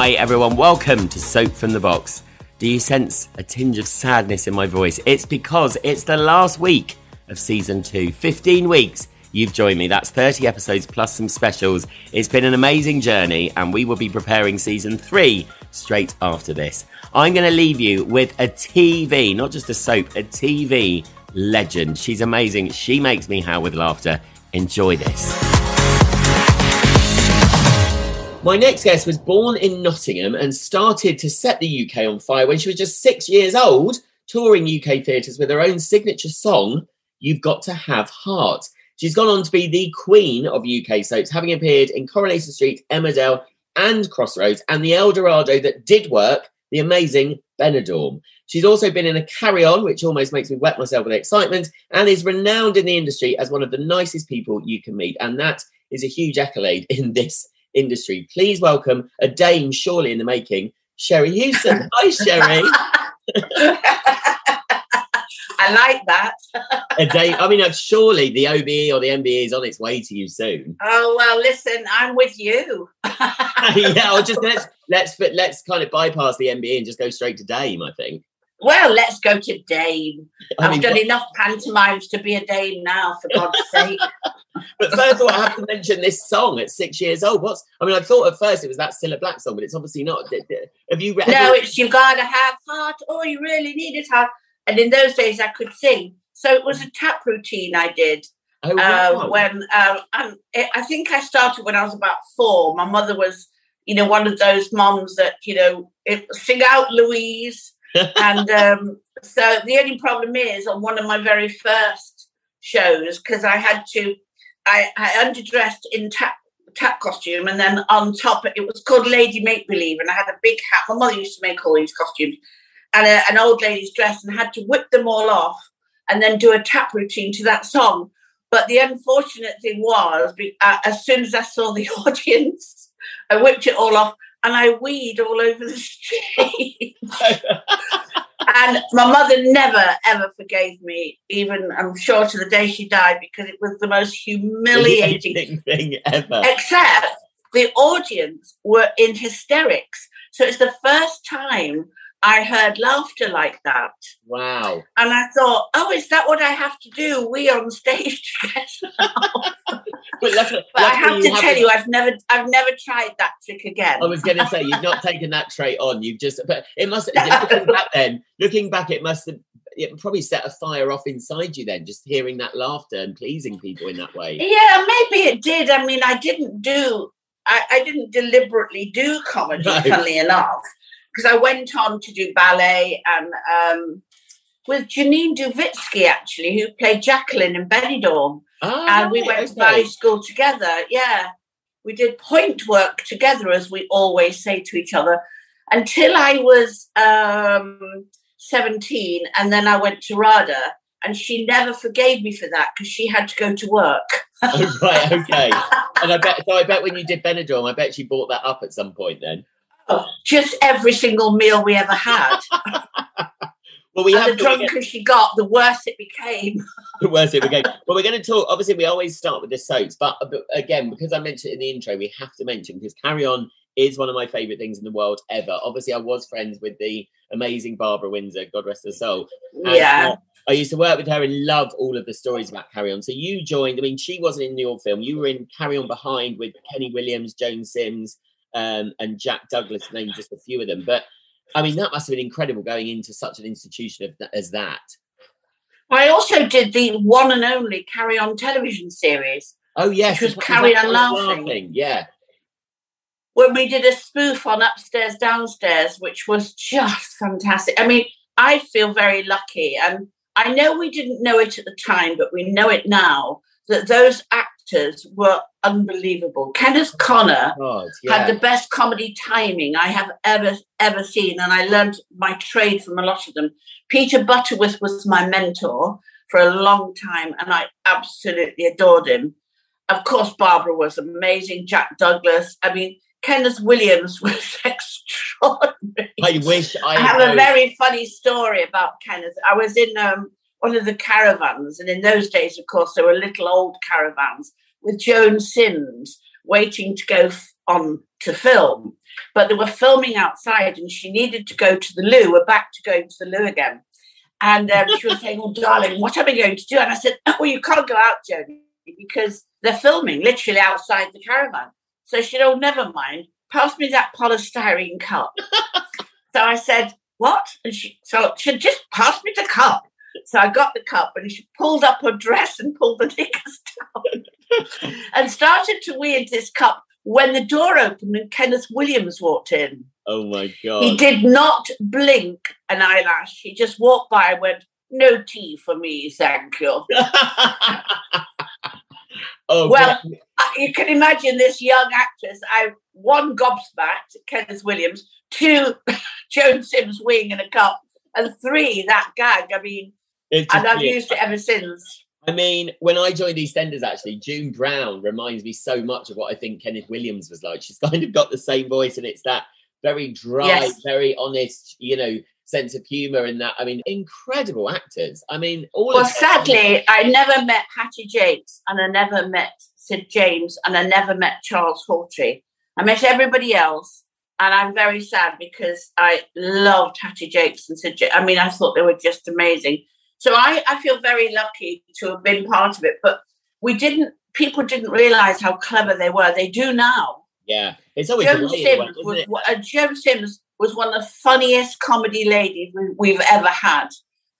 Hi everyone, welcome to Soap from the Box. Do you sense a tinge of sadness in my voice? It's because it's the last week of season 2. 15 weeks you've joined me. That's 30 episodes plus some specials. It's been an amazing journey and we will be preparing season 3 straight after this. I'm going to leave you with a TV, not just a soap, a TV legend. She's amazing. She makes me howl with laughter. Enjoy this. My next guest was born in Nottingham and started to set the UK on fire when she was just 6 years old, touring UK theatres with her own signature song, You've Got to Have Heart. She's gone on to be the queen of UK soaps, having appeared in Coronation Street, Emmerdale and Crossroads, and the El Dorado that did work, the amazing Benidorm. She's also been in a Carry On, which almost makes me wet myself with excitement, and is renowned in the industry as one of the nicest people you can meet. And that is a huge accolade in this industry. Please welcome a dame surely in the making, Sherrie Hewson. Hi, Sherrie. I like that. A dame. I mean, surely the OBE or the MBE is on its way to you soon. Oh well, listen, I'm with you. Yeah, or just let's kind of bypass the MBE and just go straight to dame. I think. Well, let's go to dame. I've done enough pantomimes to be a dame now, for God's sake. But first of all, I have to mention this song at 6 years old. I thought at first it was that Cilla Black song, but it's obviously not. Have you read? No, it's You've Got to Have Heart. All you really need is heart. And in those days, I could sing. So it was a tap routine I did. Oh, wow. I think I started when I was about 4. My mother was, one of those mums that, sing out, Louise. And so the only problem is on one of my very first shows, because I underdressed in tap costume, and then on top it was called Lady Make Believe, and I had a big hat. My mother used to make all these costumes and an old lady's dress, and I had to whip them all off and then do a tap routine to that song. But the unfortunate thing was, as soon as I saw the audience, I whipped it all off. And I weed all over the street. And my mother never, ever forgave me, even, I'm sure, to the day she died, because it was the most humiliating thing ever. Except the audience were in hysterics. So it's the first time I heard laughter like that. Wow. And I thought, is that what I have to do? We on stage together. But I have to tell you, I've never tried that trick again. I was going to say, you've not taken that trait on. You've just, but it must. Looking back, it must have. It probably set a fire off inside you then, just hearing that laughter and pleasing people in that way. Yeah, maybe it did. I mean, I didn't deliberately do comedy, funnily enough, because I went on to do ballet and with Janine Duvitsky, actually, who played Jacqueline in Benidorm. Oh, and we went to ballet school together. Yeah, we did point work together, as we always say to each other, until I was 17, and then I went to RADA, and she never forgave me for that because she had to go to work. Oh, right, okay. And I bet when you did Benidorm, I bet she brought that up at some point then. Oh, just every single meal we ever had. Well, the drunker she got, the worse it became. Well, we're going to talk. Obviously, we always start with the soaps. But again, because I mentioned it in the intro, we have to mention, because Carry On is one of my favourite things in the world ever. Obviously, I was friends with the amazing Barbara Windsor, God rest her soul. And yeah. I used to work with her and love all of the stories about Carry On. So you joined. I mean, she wasn't in your film. You were in Carry On Behind with Kenny Williams, Joan Sims and Jack Douglas, to name just a few of them. But I mean, that must have been incredible going into such an institution as that. I also did the one and only Carry On television series. Oh, yes. Which was Carry On Laughing. Yeah. When we did a spoof on Upstairs, Downstairs, which was just fantastic. I mean, I feel very lucky. And I know we didn't know it at the time, but we know it now, that those actors were unbelievable. Kenneth Connor had the best comedy timing I have ever seen, and I learned my trade from a lot of them. Peter Butterworth was my mentor for a long time, and I absolutely adored him. Of course, Barbara was amazing. Jack Douglas. I mean, Kenneth Williams was extraordinary. I have a very funny story about Kenneth. I was in one of the caravans, and in those days, of course, there were little old caravans, with Joan Sims, waiting to go on to film. But they were filming outside and she needed to go to the loo. We're back to going to the loo again. And she was saying, oh, darling, what am I going to do? And I said, oh, you can't go out, Jodie, because they're filming literally outside the caravan. So she said, oh, never mind. Pass me that polystyrene cup. So I said, what? And she said, just pass me the cup. So I got the cup and she pulled up her dress and pulled the knickers down and started to wield this cup when the door opened and Kenneth Williams walked in. Oh, my God. He did not blink an eyelash. He just walked by and went, no tea for me, thank you. Oh, well, you can imagine this young actress. I one gobsmacked, Kenneth Williams, two, Joan Sims wing in a cup, and three, that gag. I mean, and I've used it ever since. I mean, when I joined EastEnders, actually, June Brown reminds me so much of what I think Kenneth Williams was like. She's kind of got the same voice, and it's that very dry, yes, very honest, you know, sense of humour and that. I mean, incredible actors. I mean, all well, of sadly, I never met Hattie Jacques and I never met Sid James and I never met Charles Hawtrey. I met everybody else and I'm very sad because I loved Hattie Jacques and Sid James. I mean, I thought they were just amazing. So I feel very lucky to have been part of it, but people didn't realise how clever they were. They do now. Yeah, it's always Joan Sims was one of the funniest comedy ladies we've ever had,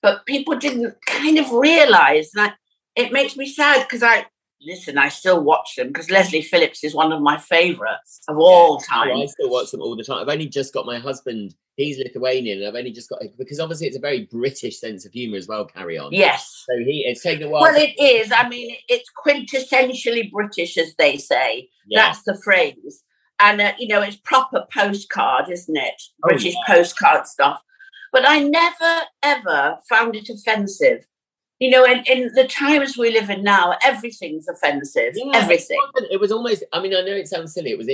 but people didn't kind of realise that. It makes me sad because I still watch them because Leslie Phillips is one of my favourites of all time. I still watch them all the time. I've only just got my husband; he's Lithuanian, and I've only just got because obviously it's a very British sense of humour as well. Carry On, yes. So it's taken a while. Well, it is. I mean, it's quintessentially British, as they say. Yeah. That's the phrase. And, you know, it's proper postcard, isn't it? British postcard stuff. But I never, ever found it offensive. You know, in the times we live in now, everything's offensive. Yeah, everything. It was almost, I mean, I know it sounds silly. It was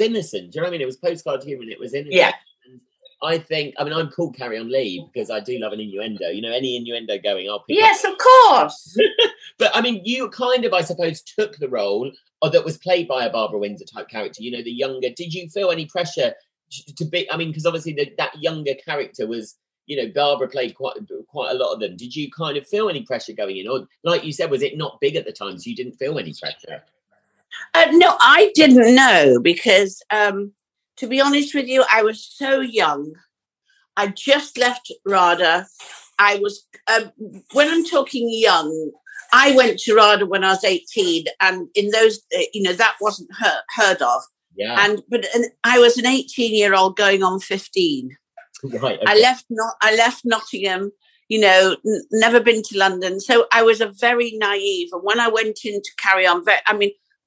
innocent. Do you know what I mean? It was postcard humor. It was innocent. Yeah. And I think, I mean, I'm called Carry On Lee because I do love an innuendo. You know, any innuendo going, I'll pick up. Yes, of course. But, I mean, you kind of, I suppose, took the role that was played by a Barbara Windsor type character, you know, the younger. Did you feel any pressure to be, I mean, because obviously that younger character was, you know, Barbara played quite a lot of them. Did you kind of feel any pressure going in? Or like you said, was it not big at the time, so you didn't feel any pressure? No, I didn't know because, to be honest with you, I was so young. I just left RADA. I was, when I'm talking young, I went to RADA when I was 18, and in those, you know, that wasn't heard of. Yeah. But I was an 18-year-old going on 15. Right. Okay. I left Nottingham. You know, never been to London, so I was a very naive. And when I went in to Carry On,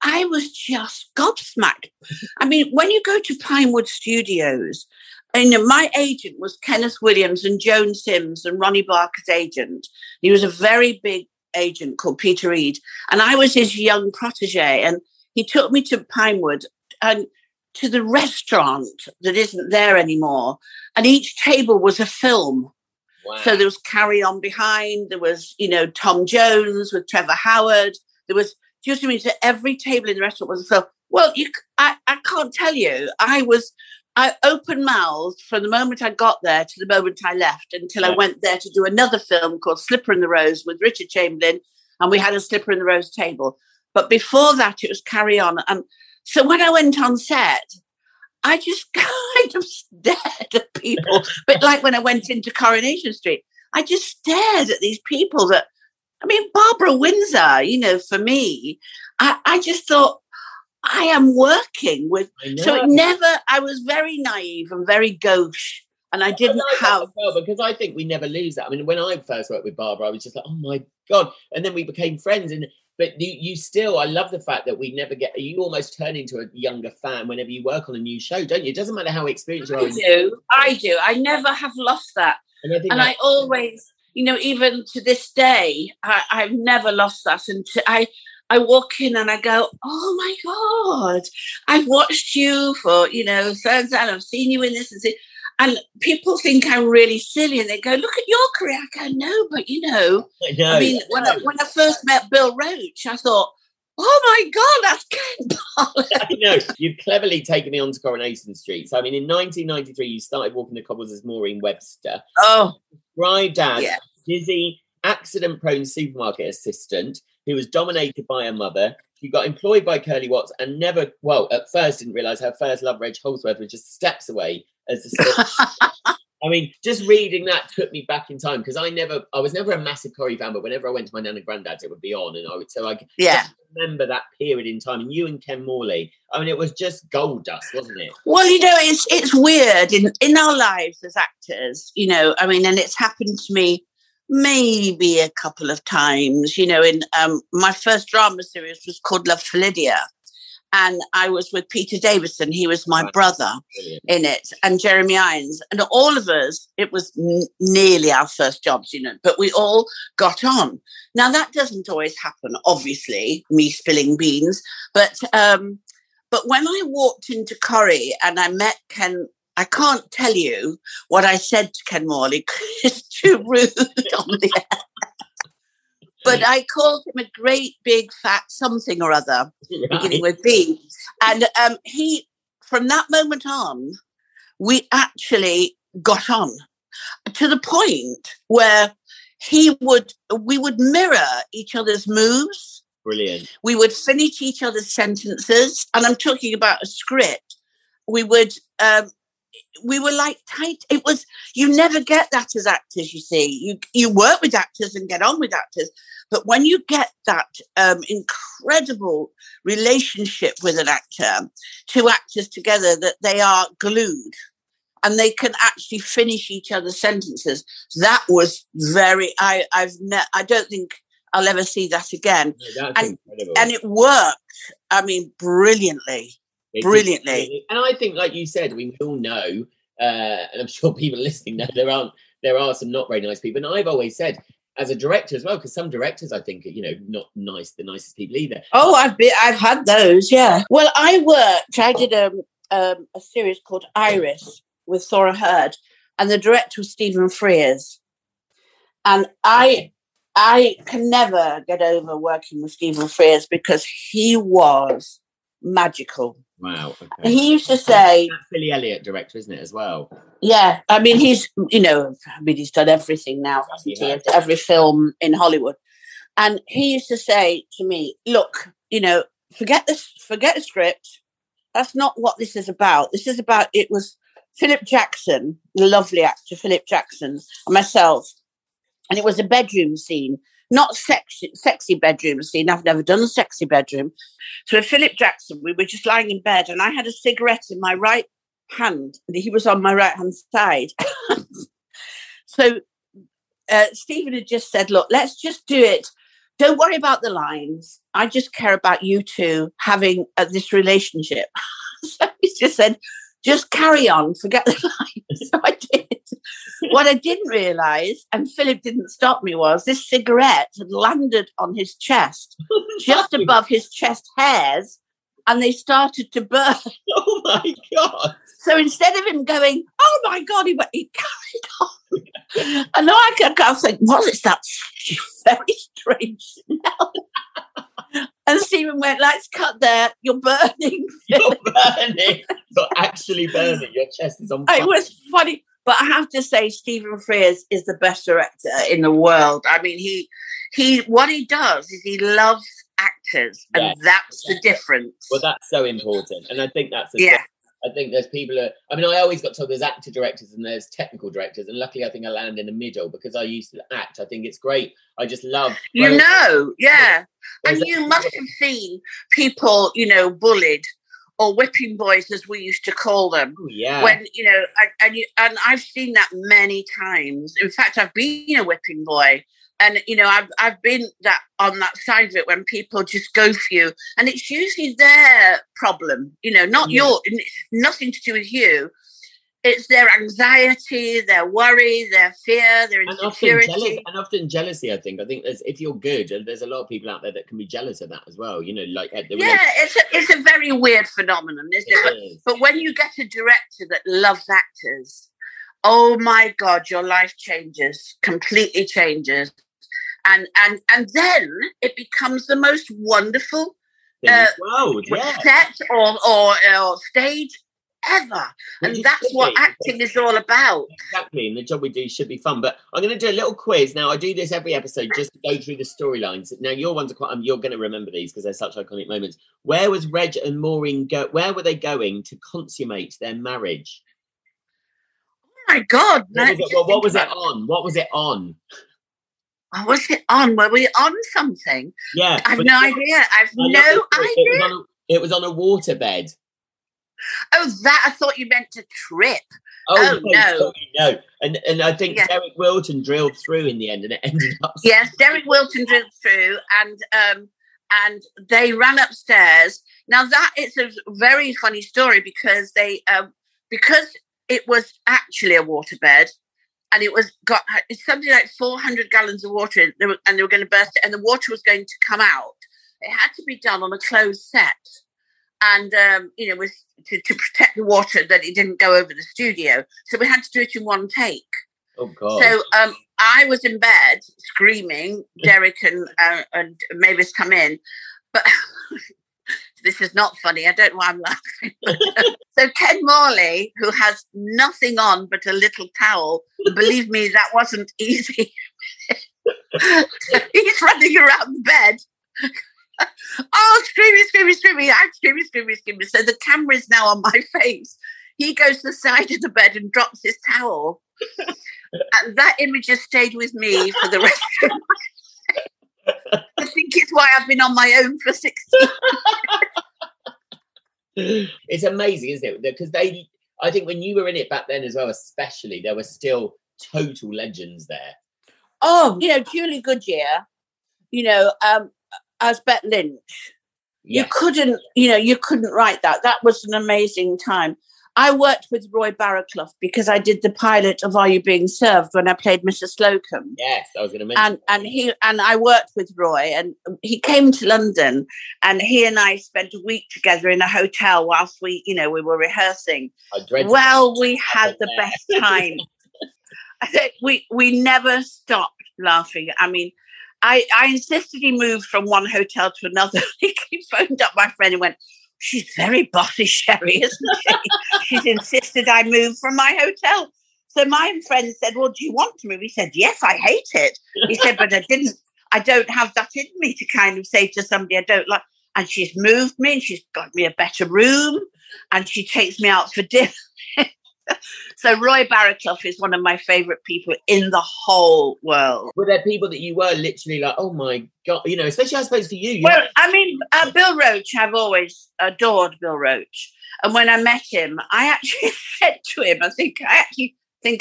I was just gobsmacked. I mean, when you go to Pinewood Studios, and my agent was Kenneth Williams and Joan Sims and Ronnie Barker's agent. He was a very big agent called Peter Reed, and I was his young protege, and he took me to Pinewood and to the restaurant that isn't there anymore, and each table was a film. Wow. So there was Carry On Behind, there was, you know, Tom Jones with Trevor Howard, there was, do you know what I mean? So every table in the restaurant was a film. Well, I can't tell you, I open-mouthed from the moment I got there to the moment I left until I went there to do another film called Slipper in the Rose with Richard Chamberlain, and we had a Slipper in the Rose table. But before that, it was Carry On. And so when I went on set, I just kind of stared at people. But like when I went into Coronation Street, I just stared at these people that, I mean, Barbara Windsor, you know, for me, I just thought, I am working with, so it never, I was very naive and very gauche, and I didn't have. Well, because I think we never lose that. I mean, when I first worked with Barbara, I was just like, oh my God. And then we became friends. But you still, I love the fact that we never get, you almost turn into a younger fan whenever you work on a new show, don't you? It doesn't matter how experienced you are. I do. I never have lost that. And I always, you know, even to this day, I've never lost that. And I walk in and I go, oh my God, I've watched you for, you know, so and I've seen you in this and this. And people think I'm really silly and they go, look at your career. I go, no, but you know, I mean, when I first met Bill Roach, I thought, oh my God, that's Ken Barlow. I know. You've cleverly taken me on to Coronation Street. So, I mean, in 1993, you started walking the cobbles as Maureen Webster. Oh. Described as yeah. Dizzy, accident-prone supermarket assistant who was dominated by her mother. She got employed by Curly Watts and never, well, at first didn't realise her first love, Reg Holdsworth, was just steps away as the I mean, just reading that took me back in time because I was never a massive Corrie fan, but whenever I went to my nan and granddad's, it would be on, and I remember that period in time. And you and Ken Morley, I mean, it was just gold dust, wasn't it? Well, you know, it's weird in our lives as actors, you know. I mean, and it's happened to me maybe a couple of times, you know. In my first drama series was called Love for Lydia. And I was with Peter Davison, he was my brother in it, and Jeremy Irons. And all of us, it was nearly our first jobs, you know, but we all got on. Now, that doesn't always happen, obviously, me spilling beans. But when I walked into Corrie and I met Ken, I can't tell you what I said to Ken Morley, because it's too rude on the air. But I called him a great big fat something or other, beginning with B. And he, from that moment on, we actually got on to the point where we would mirror each other's moves. Brilliant. We would finish each other's sentences. And I'm talking about a script. We were like tight. It was, you never get that as actors, you see. You work with actors and get on with actors. But when you get that incredible relationship with an actor, two actors together, that they are glued and they can actually finish each other's sentences. That was very, I don't think I'll ever see that again. No, and it worked. I mean, brilliantly. Brilliantly. And I think, like you said, we all know, and I'm sure people listening know, there are some not very nice people. And I've always said, as a director as well, because some directors, I think, are, you know, not nice, the nicest people either. Oh, I've had those, yeah. Well, I did a series called Iris with Thora Hird, and the director was Stephen Frears. And I can never get over working with Stephen Frears because he was magical. Wow. Okay. And he used to say... That's Billy Elliot director, isn't it, as well? Yeah. I mean, he's done everything now, hasn't he? Every film in Hollywood. And he used to say to me, look, you know, forget the script. That's not what this is about. This is about... It was Philip Jackson, the lovely actor Philip Jackson, and myself. And it was a bedroom scene. Not sexy bedroom scene. I've never done a sexy bedroom. So with Philip Jackson, we were just lying in bed and I had a cigarette in my right hand and he was on my right-hand side. So Stephen had just said, look, let's just do it. Don't worry about the lines. I just care about you two having this relationship. So he just said, just carry on, forget the lines. So I did. What I didn't realise, and Philip didn't stop me, was this cigarette had landed on his chest, just above his chest hairs, and they started to burn. Oh, my God. So instead of him going, oh, my God, he carried on. And now I think, well, it's that very strange smell. And Stephen went, let's cut there. You're burning. Philip. You're burning. You're actually burning. Your chest is on fire. It was funny. But I have to say, Stephen Frears is the best director in the world. I mean, he what he does is he loves actors, and yes, that's yes. the difference. Well, that's so important, and I think that's I think there's people. I mean, I always got told there's actor directors and there's technical directors, and luckily, I think I land in the middle because I used to act. I think it's great. I just love, you know, yeah. And you must have seen people, you know, bullied. Or whipping boys, as we used to call them. Ooh, yeah. When, you know, and I've seen that many times. In fact, I've been a whipping boy, and you know, I've been that on that side of it when people just go for you, and it's usually their problem, you know, not your, nothing to do with you. It's their anxiety, their worry, their fear, their insecurity, and often jealousy. I think if you're good, and there's a lot of people out there that can be jealous of that as well. You know, like it's a very weird phenomenon, isn't it? But when you get a director that loves actors, oh my God, your life changes completely, and then it becomes the most wonderful road, yeah. Set or stage ever. Well, and that's what acting is all about. Exactly, and the job we do should be fun. But I'm going to do a little quiz. Now, I do this every episode just to go through the storylines. Now, your ones are quite... You're going to remember these because they're such iconic moments. Where was Reg and Maureen... Where were they going to consummate their marriage? Oh, my God. What was it on? What was it on? Oh, was it on? Were we on something? Yeah. I've no idea. I've no idea. It was on a waterbed. Oh, that! I thought you meant to trip. Oh no, sorry, no! And I think Derek Wilton drilled through in the end, and it ended up. Yes, Derek Wilton drilled through, and they ran upstairs. Now that is a very funny story because they because it was actually a waterbed, and it was got it's something like 400 gallons of water, and they were going to burst it, and the water was going to come out. It had to be done on a closed set. And, you know, was to protect the water that it didn't go over the studio. So we had to do it in one take. Oh, God. So I was in bed screaming, Derek and Mavis come in. But this is not funny. I don't know why I'm laughing. So Ken Morley, who has nothing on but a little towel, believe me, that wasn't easy. So he's running around the bed. Oh, screaming. I'm screaming. So the camera is now on my face. He goes to the side of the bed and drops his towel. And that image has stayed with me for the rest of my life. I think it's why I've been on my own for 16 years. It's amazing, isn't it? Because they, I think when you were in it back then as well, especially, there were still total legends there. Oh, you know, Julie Goodyear, you know, as Bet Lynch, you couldn't, you know, you couldn't write that. That was an amazing time. I worked with Roy Barraclough because I did the pilot of Are You Being Served when I played Mrs. Slocum. Yes, I was going to mention. And I worked with Roy, and he came to London, and he and I spent a week together in a hotel whilst we, you know, we were rehearsing. Well, we had the best time. I think we never stopped laughing. I mean. I insisted he moved from one hotel to another. He phoned up my friend and went, she's very bossy, Sherrie, isn't she? She's insisted I move from my hotel. So my friend said, well, do you want to move? He said, yes, I hate it. He said, but I don't have that in me to kind of say to somebody I don't like. And she's moved me and she's got me a better room and she takes me out for dinner. So Roy Barraclough is one of my favourite people in the whole world. Were there people that you were literally like, oh my God, you know, especially I suppose for you? Bill Roach, I've always adored Bill Roach. And when I met him, I actually said to him, I think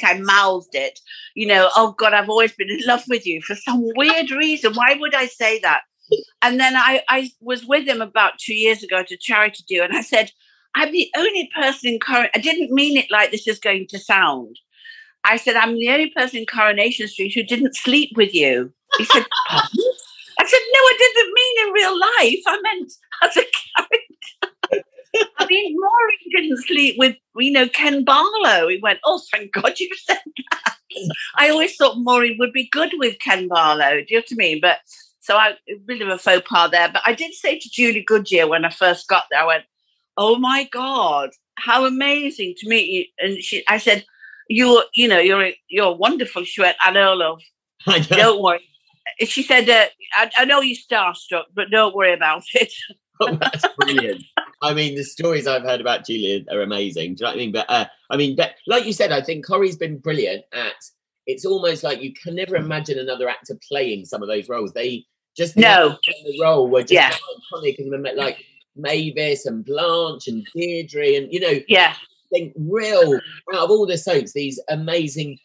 I mouthed it, you know, oh God, I've always been in love with you for some weird reason. Why would I say that? And then I was with him about 2 years ago at a charity do, and I said, I'm the only person in Coronation... I didn't mean it like this is going to sound. I said, I'm the only person in Coronation Street who didn't sleep with you. He said, pardon? I said, no, I didn't mean in real life. I meant as a character. I mean, Maureen didn't sleep with, you know, Ken Barlow. He went, oh, thank God you said that. I always thought Maureen would be good with Ken Barlow. Do you know what I mean? But so a bit of a faux pas there. But I did say to Julie Goodyear when I first got there, I went, oh my God, how amazing to meet you. And I said, you're wonderful. She went, I know, love. I know. Don't worry. She said, I know you're starstruck, but don't worry about it. Oh, that's brilliant. I mean, the stories I've heard about Julia are amazing. Do you know what I mean? But I mean, like you said, I think Corrie's been brilliant at, it's almost like you can never imagine another actor playing some of those roles. They just, no. The role were just iconic and like, Mavis and Blanche and Deirdre and, you know, I think real, out of all the soaps, these amazing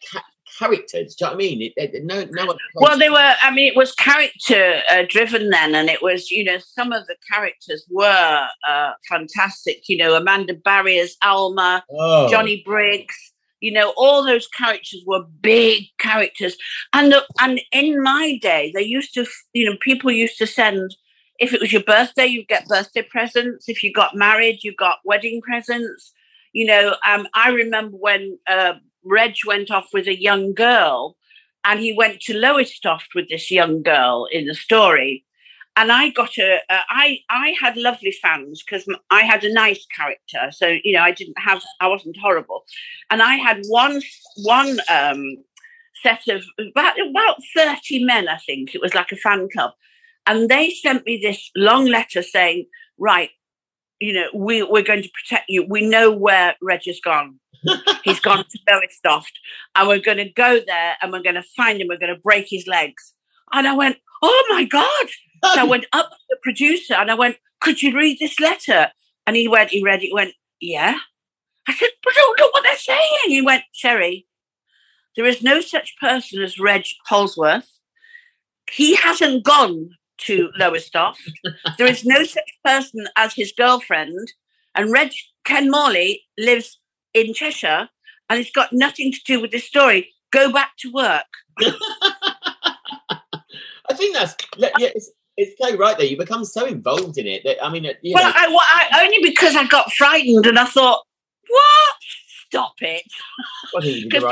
characters, do you know what I mean? No one. Well, they were, I mean, it was character driven then, and it was, you know, some of the characters were fantastic, you know, Amanda Barry as Alma, Johnny Briggs, you know, all those characters were big characters. And in my day, they used to, you know, people used to send, if it was your birthday, you'd get birthday presents. If you got married, you got wedding presents. You know, I remember when Reg went off with a young girl and he went to Lowestoft with this young girl in the story. And I got I had lovely fans because I had a nice character. So, you know, I wasn't horrible. And I had one set of about 30 men, I think. It was like a fan club. And they sent me this long letter saying, right, you know, we're going to protect you. We know where Reg has gone. He's gone to Lowestoft. And we're going to go there and we're going to find him. We're going to break his legs. And I went, oh, my God. So I went up to the producer and I went, could you read this letter? And he read it, yeah. I said, but look what they're saying. He went, Sherrie, there is no such person as Reg Holdsworth. He hasn't gone to Lowestoft. There is no such person as his girlfriend. And Ken Morley lives in Cheshire and it's got nothing to do with this story. Go back to work. I think that's... Yeah, it's so right there. You become so involved in it that, I mean, you know. Well, I only because I got frightened and I thought, what? Stop it. Because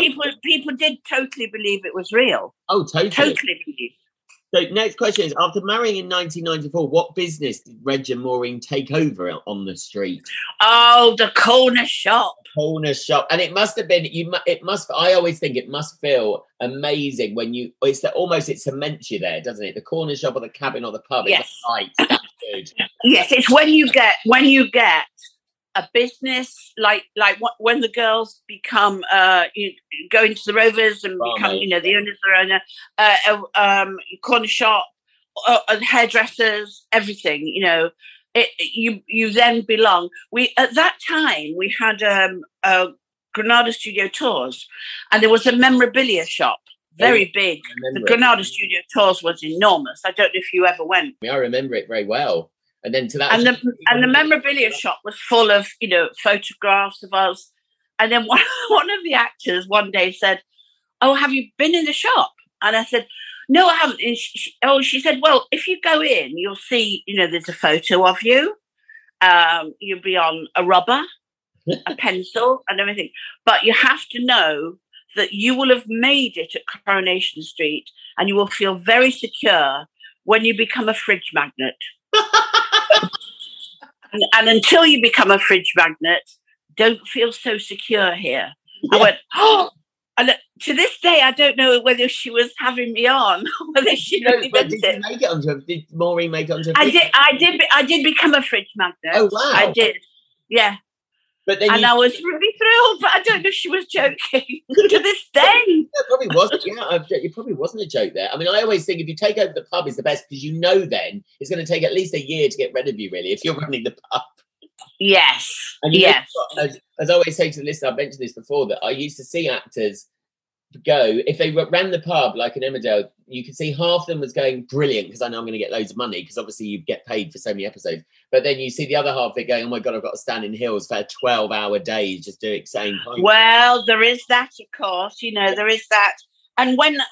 people did totally believe it was real. Oh, totally. Totally believe. So next question is, after marrying in 1994, what business did Reg and Maureen take over on the street? Oh, the corner shop. Corner shop. And it must have been, I always think it must feel amazing when you, it cements you there, doesn't it? The corner shop or the cabin or the pub. Yes. It's like, that's good. Yes, it's when you get a business, like when the girls become, go into the Rovers and become, you know, the owners, corner shop, hairdressers, everything, you know. You then belong. We at that time we had a Granada Studio Tours, and there was a memorabilia shop, very big. The Granada Studio Tours was enormous. I don't know if you ever went. I remember it very well. And then to that, and the memorabilia shop was full of, you know, photographs of us. And then one of the actors one day said, "Oh, have you been in the shop?" And I said, "No, I haven't." And she said, "Well, if you go in, you'll see, you know, there's a photo of you. You'll be on a rubber, a pencil and everything. But you have to know that you will have made it at Coronation Street and you will feel very secure when you become a fridge magnet. and until you become a fridge magnet, don't feel so secure here." Yeah. I went, oh. And to this day, I don't know whether she was having me on, whether she really meant it. Did Maureen make it onto? I did become a fridge magnet. Oh wow! I did. Yeah. But then I was really thrilled, but I don't know if she was joking. To this day, it probably wasn't. Yeah, it probably wasn't a joke there. I mean, I always think if you take over the pub, is the best because you know then it's going to take at least a year to get rid of you. Really, if you're running the pub. Yes. And yes. As I always say to the listener, I've mentioned this before, that I used to see actors go, if they ran the pub like in Emmerdale, you could see half of them was going, brilliant, because I know I'm going to get loads of money, because obviously you get paid for so many episodes. But then you see the other half, they're going, oh my God, I've got to stand in hills for a 12-hour day just doing the same thing. Well, there is that, of course, you know, there is that. And when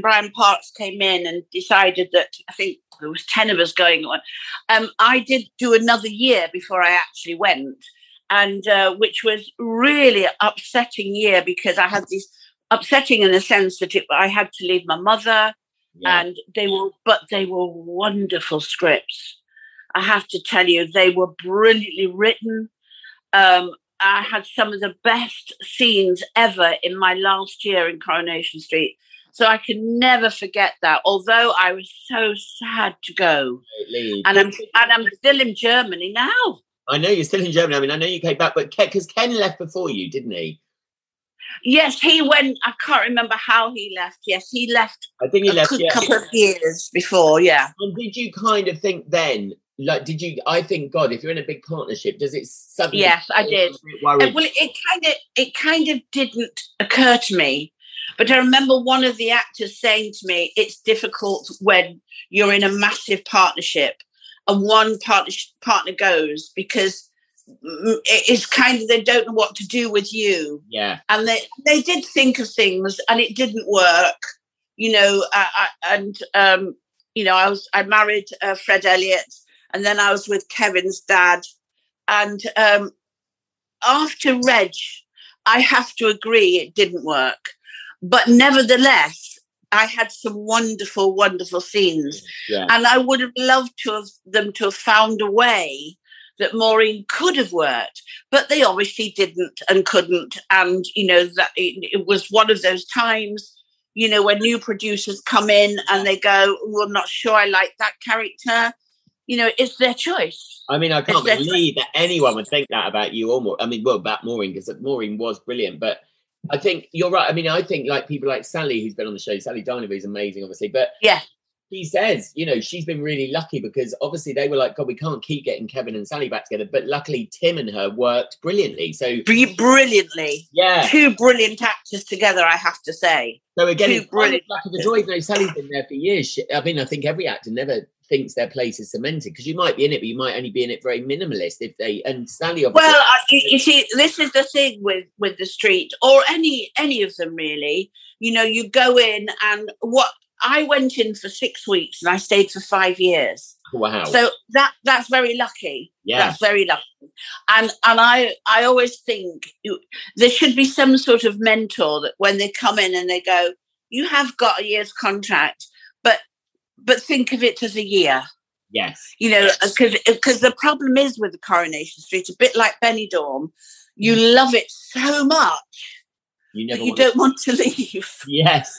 Brian Parks came in and decided that, I think there was 10 of us going on, I did do another year before I actually went, and which was really upsetting year, because I had this upsetting in the sense that I had to leave my mother. Yeah. And they were wonderful scripts. I have to tell you, they were brilliantly written. I had some of the best scenes ever in my last year in Coronation Street. So I can never forget that, although I was so sad to go. Absolutely. And I'm still in Germany now. I know you're still in Germany. I mean, I know you came back, but because Ken left before you, didn't he? Yes, he went. I can't remember how he left. Yes, he left. I think he left a couple of years before. Yeah. And did you kind of think then? Like, did you? I think, God, if you're in a big partnership, does it suddenly? Yes, I did. Well, it kind of didn't occur to me, but I remember one of the actors saying to me, "It's difficult when you're in a massive partnership, and one partner goes because it's kind of they don't know what to do with you." Yeah, and they did think of things, and it didn't work, you know. I married Fred Elliott. And then I was with Kevin's dad. And after Reg, I have to agree it didn't work. But nevertheless, I had some wonderful, wonderful scenes. Yeah. And I would have loved them to have found a way that Maureen could have worked, but they obviously didn't and couldn't. And, you know, that it was one of those times, you know, when new producers come in and they go, well, I'm not sure I like that character. You know, it's their choice. I mean, I can't believe that anyone would think that about you or more. I mean, well, about Maureen, because Maureen was brilliant, but I think you're right. I mean, I think like people like Sally, who's been on the show, Sally Dynevor is amazing, obviously, but yeah, she says, you know, she's been really lucky because obviously they were like, God, we can't keep getting Kevin and Sally back together. But luckily, Tim and her worked brilliantly. So brilliantly. Yeah. Two brilliant actors together, I have to say. So again, it's brilliant. Luck of the draw, even though Sally's been there for years. I mean, I think every actor never thinks their place is cemented because you might be in it, but you might only be in it very minimalist. If they and Sally, obviously. Well, you see, this is the thing with the Street or any of them really. You know, you go in and what. I went in for 6 weeks and I stayed for 5 years. Wow. So that's very lucky. Yeah. That's very lucky. And I always think there should be some sort of mentor that when they come in and they go, you have got a year's contract, but think of it as a year. Yes. You know, because the problem is with the Coronation Street, a bit like Benidorm, you love it so much. You don't want to leave. Yes.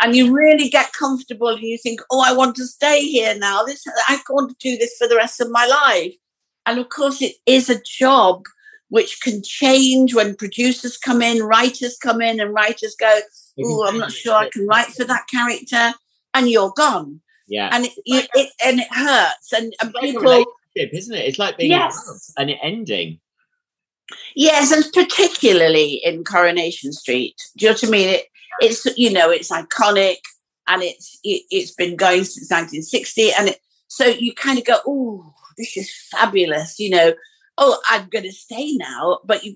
And you really get comfortable and you think, oh, I want to stay here now. I want to do this for the rest of my life. And, of course, it is a job which can change when producers come in, writers come in, and writers go, oh, I'm not sure I can write for that character. And you're gone. Yeah. And it hurts. And people, like a relationship, isn't it? It's like being yes. and it ending. Yes, and particularly in Coronation Street. Do you know what I mean? It's you know, it's iconic and it's been going since 1960 and so you kind of go, oh, this is fabulous, you know, oh, I'm going to stay now, but you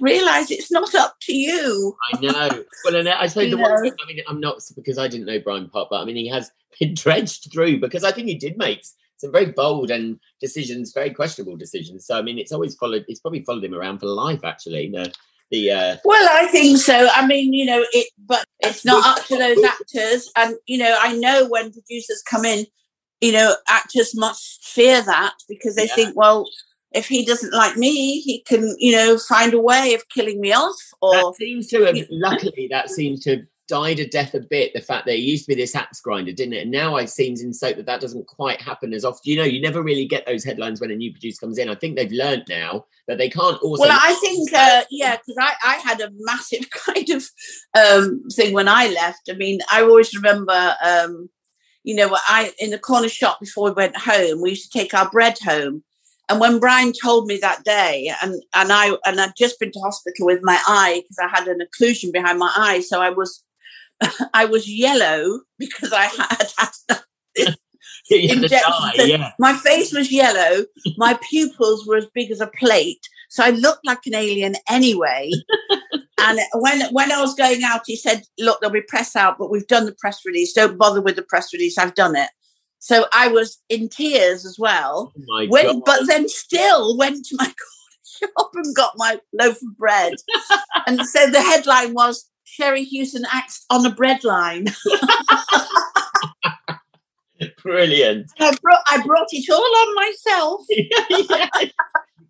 realise it's not up to you. I know. Well, and I suppose the one thing, I mean, I'm not, because I didn't know Brian Pott, but I mean, he has been dredged through because I think he did make some very bold and decisions, very questionable decisions. So, I mean, it's probably followed him around for life, actually, you know. Well, I think so. I mean, you know, but it's not up to those actors. And, you know, I know when producers come in, you know, actors must fear that because they think, well, if he doesn't like me, he can, you know, find a way of killing me off. Or that seems to have, luckily, that seems to have died a death a bit, the fact that it used to be this axe grinder, didn't it? And now it seems in soap that doesn't quite happen as often. You know, you never really get those headlines when a new producer comes in. I think they've learned now that they can't also... Well, I think, because I had a massive kind of thing when I left. I mean, I always remember, you know, in the corner shop before we went home, we used to take our bread home. And when Brian told me that day, and I'd just been to hospital with my eye because I had an occlusion behind my eye, so I was yellow because I had injection. Yeah. My face was yellow. My pupils were as big as a plate. So I looked like an alien anyway. And when I was going out, he said, look, there'll be press out, but we've done the press release. Don't bother with the press release. I've done it. So I was in tears as well. Oh my God. But then still went to my shop and got my loaf of bread. And so the headline was, Sherrie Hewson axed on a breadline. Brilliant. I brought it all on myself.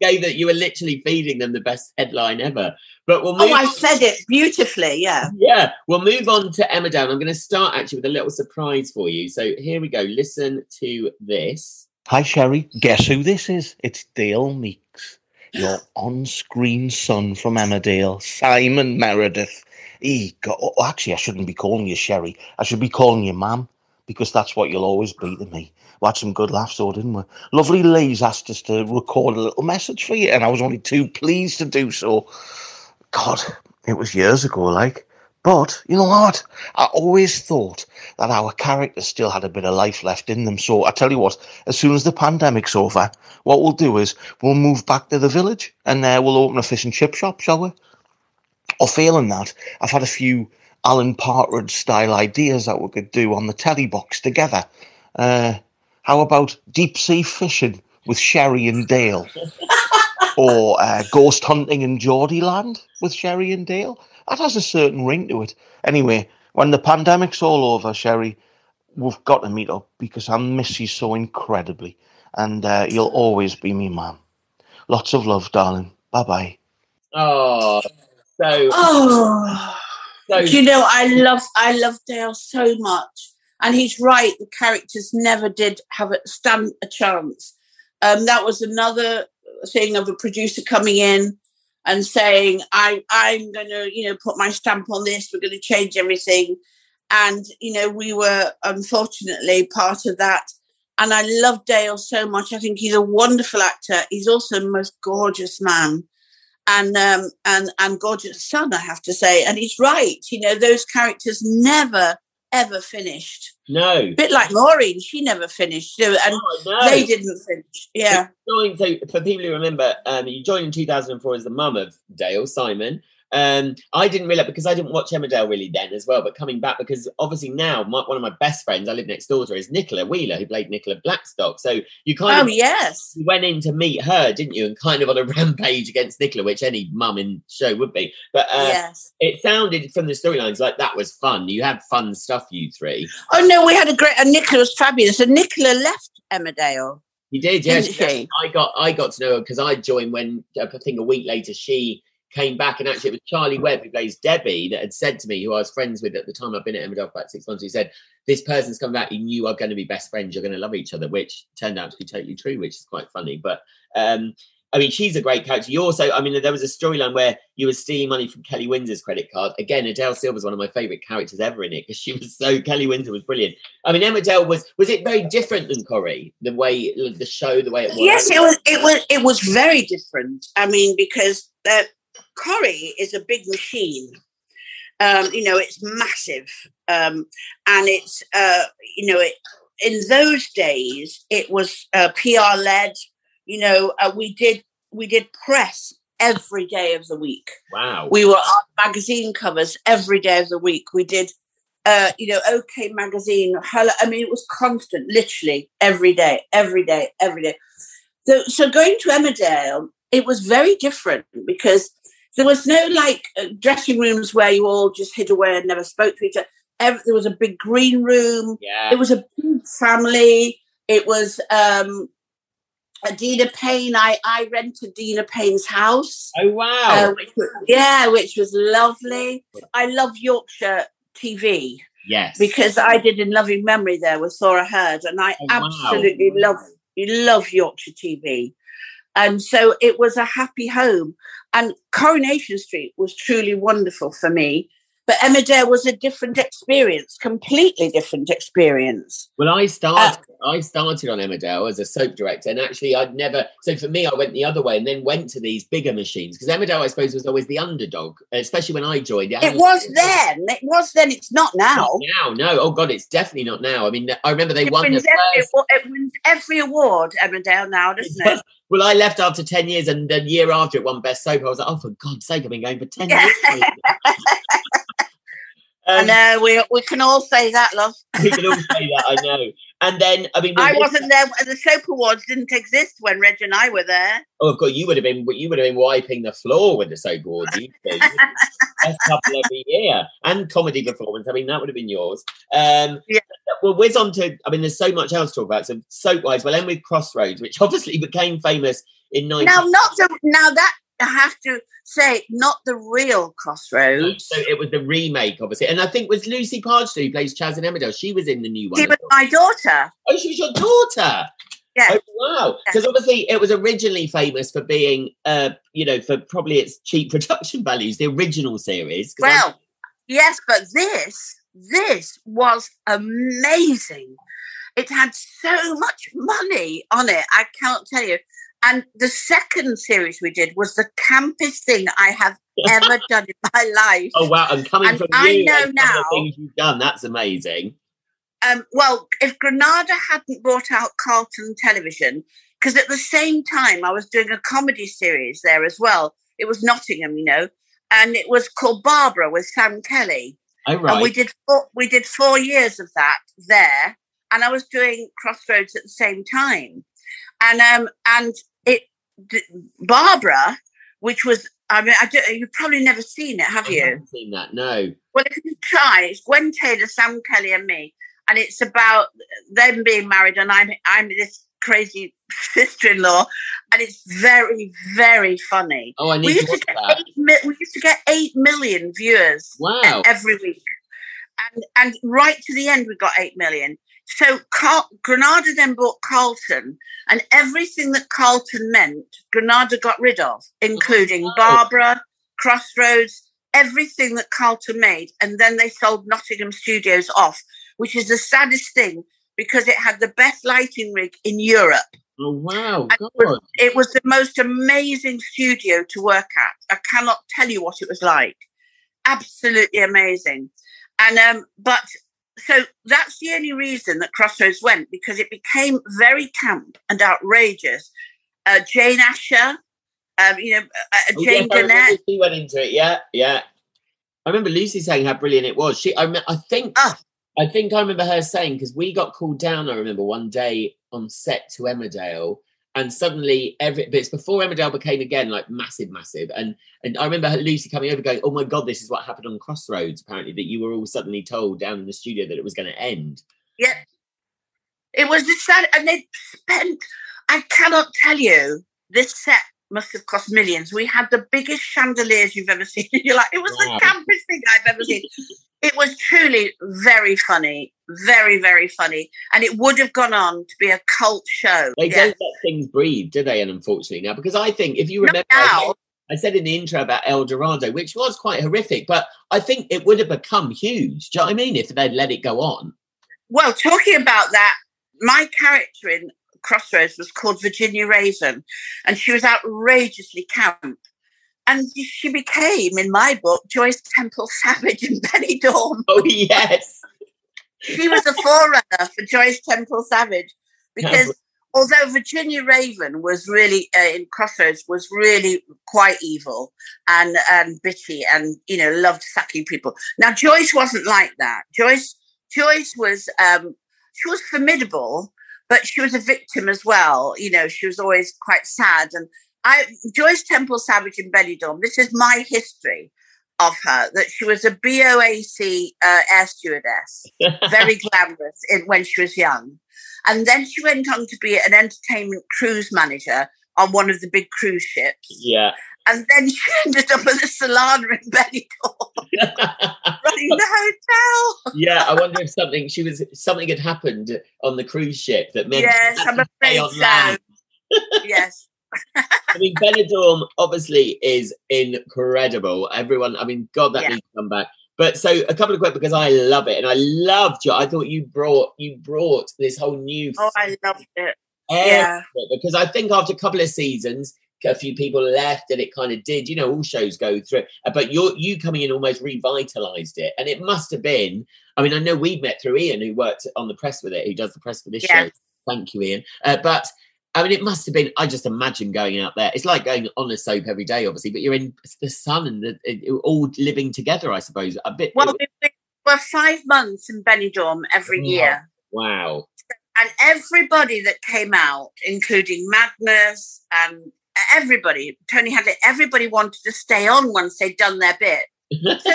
Yeah. You were literally feeding them the best headline ever. But I said it beautifully, yeah. Yeah, we'll move on to Emmerdale. I'm going to start actually with a little surprise for you. So here we go. Listen to this. Hi, Sherrie. Guess who this is? It's Dale Meeks, your on-screen son from Emmerdale, Simon Meredith. Actually, I shouldn't be calling you Sherrie. I should be calling you Mam, because that's what you'll always be to me. We had some good laughs, though, didn't we? Lovely Lee's asked us to record a little message for you, and I was only too pleased to do so. God, it was years ago, like. But, you know what? I always thought that our characters still had a bit of life left in them. So I tell you what, as soon as the pandemic's over, what we'll do is we'll move back to the village, and there we'll open a fish and chip shop, shall we? Or failing that, I've had a few Alan Partridge-style ideas that we could do on the telly box together. How about deep-sea fishing with Sherrie and Dale? Or ghost hunting in Geordieland with Sherrie and Dale? That has a certain ring to it. Anyway, When the pandemic's all over, Sherrie, we've got to meet up because I miss you so incredibly. And you'll always be me, man. Lots of love, darling. Bye-bye. Oh, so... Oh, so, you know, I love Dale so much. And he's right, the characters never did have stand a chance. That was another thing of a producer coming in and saying, I'm going to, you know, put my stamp on this. We're going to change everything. And, you know, we were unfortunately part of that. And I love Dale so much. I think he's a wonderful actor. He's also the most gorgeous man and gorgeous son, I have to say. And he's right. You know, those characters never, ever finished. No. A bit like Maureen, she never finished. And they didn't finish. Yeah. For people who remember, you joined in 2004 as the mum of Dale, Simon. I didn't realise because I didn't watch Emmerdale really then as well, but coming back because obviously now one of my best friends, I live next door to her, is Nicola Wheeler, who played Nicola Blackstock. So you kind of you went in to meet her, didn't you? And kind of on a rampage against Nicola, which any mum in show would be. But it sounded from the storylines like that was fun. You had fun stuff, you three. Oh no, we had a great, and Nicola was fabulous. And Nicola left Emmerdale. You did, yes. She? I got to know her because I joined when I think a week later she came back, and actually it was Charlie Webb, who plays Debbie, that had said to me, who I was friends with at the time, I've been at Emmerdale for about 6 months, he said, this person's come back, you are going to be best friends, you're going to love each other, which turned out to be totally true, which is quite funny. But I mean, she's a great character. You also, I mean, there was a storyline where you were stealing money from Kelly Windsor's credit card. Again, Adele Silver's one of my favourite characters ever in it, because she was so, Kelly Windsor was brilliant. I mean, Emmerdale was it very different than Corrie, the way, the show, the way it was? Yes, it was very different. I mean, because Corrie is a big machine. You know, it's massive. And it's, you know, in those days, it was PR-led. You know, we did press every day of the week. Wow. We were on magazine covers every day of the week. We did, you know, OK Magazine. I mean, it was constant, literally, every day. So going to Emmerdale, it was very different because there was no, like, dressing rooms where you all just hid away and never spoke to each other. There was a big green room. Yeah. It was a big family. It was... Adina Payne, I rented Dina Payne's house. Oh, wow. Which was lovely. I love Yorkshire TV. Yes. Because I did In Loving Memory there with Thora Hurd, and I absolutely love Yorkshire TV. And so it was a happy home. And Coronation Street was truly wonderful for me. But Emmerdale was a different experience, completely different experience. Well, I started on Emmerdale as a soap director, and actually I'd never... So for me, I went the other way and then went to these bigger machines, because Emmerdale, I suppose, was always the underdog, especially when I joined. It was then. It's not now. Not now, no. Oh, God, it's definitely not now. I mean, I remember they won the first... It wins every award, Emmerdale, now, doesn't it? Well, I left after 10 years, and the year after it won Best Soap, I was like, oh, for God's sake, I've been going for 10 years. I know, we can all say that, love. We can all say that, I know. And then, I mean... I wasn't there, the Soap Awards didn't exist when Reg and I were there. Oh, of course, you would have been wiping the floor with the Soap Awards. Best couple every year. And comedy performance, I mean, that would have been yours. Yeah. Well, whiz on to... I mean, there's so much else to talk about, so soap-wise, well, then with Crossroads, which obviously became famous in... I have to say, not the real Crossroads. So it was the remake, obviously. And I think it was Lucy Parchler, who plays Chaz in Emmerdale. She was in the new one. She was my daughter. Oh, she was your daughter? Yeah. Oh, wow. Because obviously it was originally famous for being, you know, for probably its cheap production values, the original series. Well, yes, but this was amazing. It had so much money on it, I can't tell you. And the second series we did was the campest thing I have ever done in my life. Oh, wow. And coming from you, the things you've done, that's amazing. Well, if Granada hadn't brought out Carlton Television, because at the same time I was doing a comedy series there as well. It was Nottingham, you know, and it was called Barbara with Sam Kelly. Oh, right. And we did 4 years of that there, and I was doing Crossroads at the same time. And Barbara, which was I mean, I don't, you've probably never seen it, have you? I haven't seen that, no. Well, if you try, it's Gwen Taylor, Sam Kelly and me, and it's about them being married, and I'm this crazy sister-in-law, and it's very, very funny. Oh, I need to watch that. We used to get 8 million viewers every week. And right to the end, we got 8 million. So Granada then bought Carlton, and everything that Carlton meant, Granada got rid of, including Barbara, Crossroads, everything that Carlton made. And then they sold Nottingham Studios off, which is the saddest thing because it had the best lighting rig in Europe. Oh, wow. It was the most amazing studio to work at. I cannot tell you what it was like. Absolutely amazing. And so that's the only reason that Crossroads went, because it became very camp and outrageous. Jane Asher, Jane Gannett. She went into it, yeah. I remember Lucy saying how brilliant it was. I think I remember her saying, because we got called down, I remember, one day on set to Emmerdale, and suddenly it's before Emmerdale became again like massive. And I remember Lucy coming over going, oh my God, this is what happened on Crossroads, apparently, that you were all suddenly told down in the studio that it was going to end. Yeah. It was just sad. And they spent, I cannot tell you, this set must have cost millions. We had the biggest chandeliers you've ever seen. You're like, it was the campest thing I've ever seen. It was truly very funny, very, very funny. And it would have gone on to be a cult show. They don't let things breathe, do they? And unfortunately now, because I think, if you remember, I said in the intro about El Dorado, which was quite horrific, but I think it would have become huge. Do you know what I mean? If they'd let it go on. Well, talking about that, my character in Crossroads was called Virginia Raisin, and she was outrageously camp. And she became, in my book, Joyce Temple Savage in Benidorm. Oh, yes. She was a forerunner for Joyce Temple Savage, because although Virginia Raven was really, in Crossroads, was really quite evil and bitchy and, loved sacking people. Now, Joyce wasn't like that. Joyce was, she was formidable, but she was a victim as well. She was always quite sad. And Joyce Temple Savage in Benidorm, this is my history of her, that she was a BOAC air stewardess, very glamorous when she was young. And then she went on to be an entertainment cruise manager on one of the big cruise ships. Yeah. And then she ended up at the Solana in Benidorm, running the hotel. Yeah, I wonder if something had happened on the cruise ship that meant she had to stay on land. Yes. I mean, Benidorm obviously is incredible. Everyone, I mean, God, that needs to come back. But so a couple of quick, because I love it, and I loved you. I thought you brought this whole new. Oh, I loved it. Yeah, because I think after a couple of seasons, a few people left, and it kind of did. All shows go through. But you coming in almost revitalised it, and it must have been. I mean, I know we've met through Ian, who worked on the press with it, who does the press for this show. Thank you, Ian. But. I mean, it must have been, I just imagine going out there. It's like going on a soap every day, obviously, but you're in the sun and all living together, I suppose, a bit. Well, we were 5 months in Benidorm every year. Wow. And everybody that came out, including Magnus and everybody, Tony Hadley, everybody wanted to stay on once they'd done their bit. So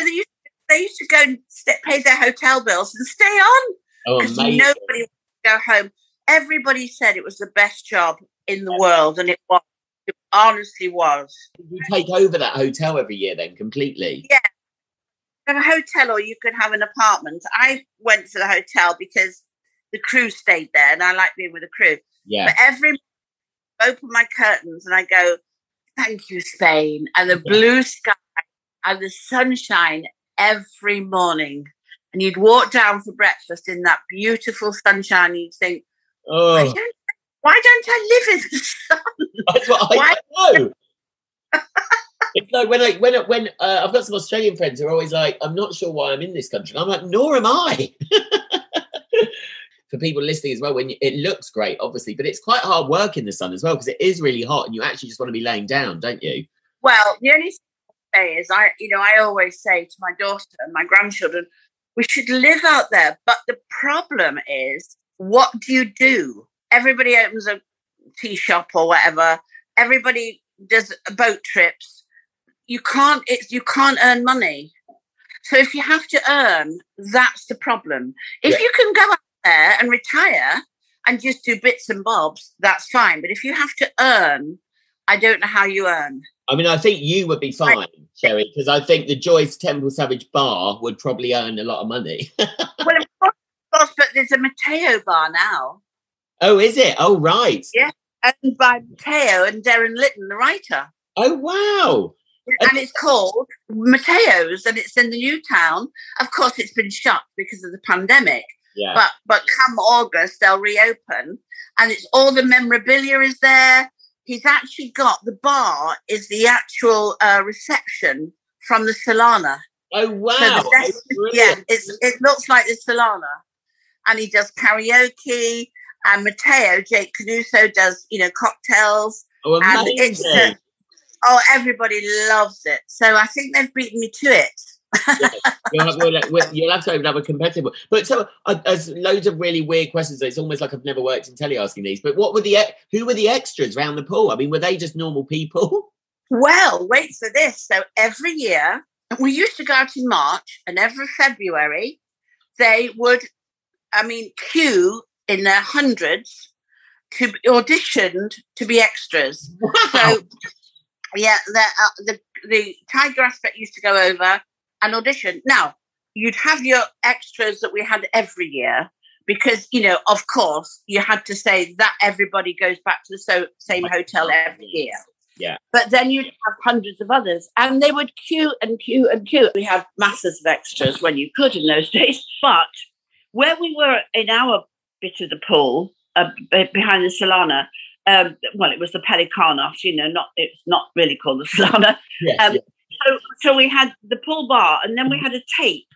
they used to go and pay their hotel bills and stay on. Oh, amazing. Because nobody wanted to go home. Everybody said it was the best job in the world, and it was. It honestly was. Did you take over that hotel every year then, completely? Yeah. You have a hotel or you could have an apartment. I went for the hotel because the crew stayed there, and I like being with the crew. Yeah. But every morning I open my curtains and I go, thank you, Spain, and the blue sky and the sunshine every morning. And you'd walk down for breakfast in that beautiful sunshine and you'd think, oh. Why don't I live in the sun? That's what I know. It's like when I've got some Australian friends who are always like, I'm not sure why I'm in this country. And I'm like, nor am I. For people listening as well, it looks great, obviously, but it's quite hard work in the sun as well, because it is really hot and you actually just want to be laying down, don't you? Well, the only thing I say is, I always say to my daughter and my grandchildren, we should live out there. But the problem is, what do you do? Everybody opens a tea shop or whatever. Everybody does boat trips. you can't earn money. So if you have to earn, that's the problem. If you can go out there and retire and just do bits and bobs, that's fine. But if you have to earn, I don't know how you earn. I mean, I think you would be fine, Sherrie, because I think the Joyce Temple Savage Bar would probably earn a lot of money. Well, of course, but there's a Mateo bar now. Oh, is it? Oh, right. Yeah, owned by Mateo and Darren Litton, the writer. Oh, wow. And it's called Mateo's, and it's in the new town. Of course, it's been shut because of the pandemic. Yeah. But come August, they'll reopen, and it's all the memorabilia is there. He's actually got the bar is the actual reception from the Solana. Oh, wow. So it looks like the Solana. And he does karaoke, and Mateo, Jake Canuso, does, cocktails. Oh, amazing. And it's everybody loves it. So I think they've beaten me to it. You'll have to open up a competitive one. But so there's loads of really weird questions. It's almost like I've never worked in telly asking these. But who were the extras round the pool? I mean, were they just normal people? Well, wait for this. So every year, we used to go out in March, and every February, they would, queue in their hundreds to auditioned to be extras. Wow. So yeah, the Tiger Aspect used to go over an audition. Now, you'd have your extras that we had every year because, of course, you had to say that everybody goes back to the same hotel every year. Yeah. But then you'd have hundreds of others, and they would queue and queue and queue. We had masses of extras when you could in those days. But where we were in our bit of the pool, behind the Solana, it was the Pelicanos, it's not really called the Solana. Yes, yes. So we had the pool bar, and then we had a tape.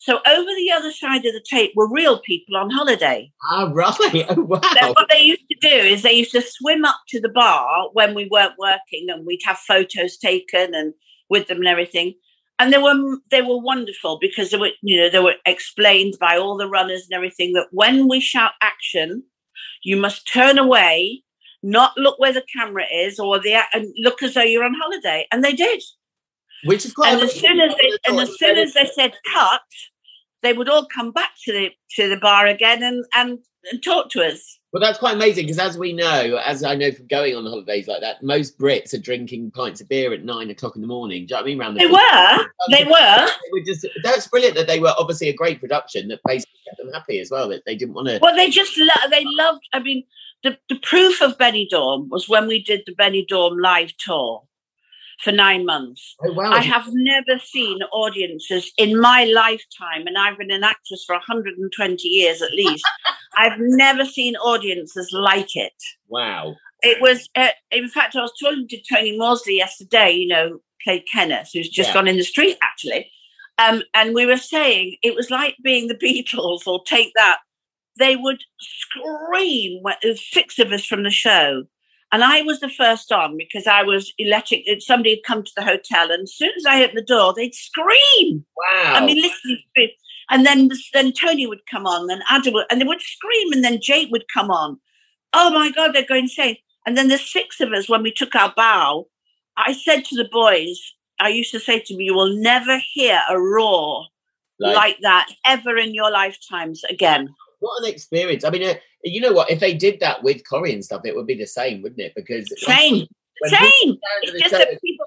So over the other side of the tape were real people on holiday. Ah, right. Oh, wow. So what they used to do is they used to swim up to the bar when we weren't working, and we'd have photos taken and with them and everything. And they were wonderful because they were explained by all the runners and everything that when we shout action, you must turn away, not look where the camera is, and look as though you're on holiday. And they did. Which is quite. And as soon as they said cut, they would all come back to the bar again and talk to us. Well, that's quite amazing because, as I know from going on holidays like that, most Brits are drinking pints of beer at 9 o'clock in the morning. Do you know what I mean? That's brilliant that they were obviously a great production that basically kept them happy as well. That they didn't want to. Well, they just they loved. I mean, the proof of Benidorm was when we did the Benidorm live tour. For 9 months. Oh, wow. I have never seen audiences in my lifetime, and I've been an actress for 120 years at least. I've never seen audiences like it. Wow. It was, in fact, I was talking to Tony Morsley yesterday, played Kenneth, who's just gone in the street, actually. And we were saying it was like being the Beatles or Take That. They would scream, six of us from the show. And I was the first on because I was electric. Somebody had come to the hotel, and as soon as I opened the door, they'd scream. Wow. And then Tony would come on, then Adam would, and they would scream, and then Jake would come on. Oh, my God, they're going insane. And then the six of us, when we took our bow, I said to the boys, I used to say to them, you will never hear a roar like that ever in your lifetimes again. What an experience. I mean, you know what? If they did that with Corrie and stuff, it would be the same, wouldn't it? Because same. It's just that people,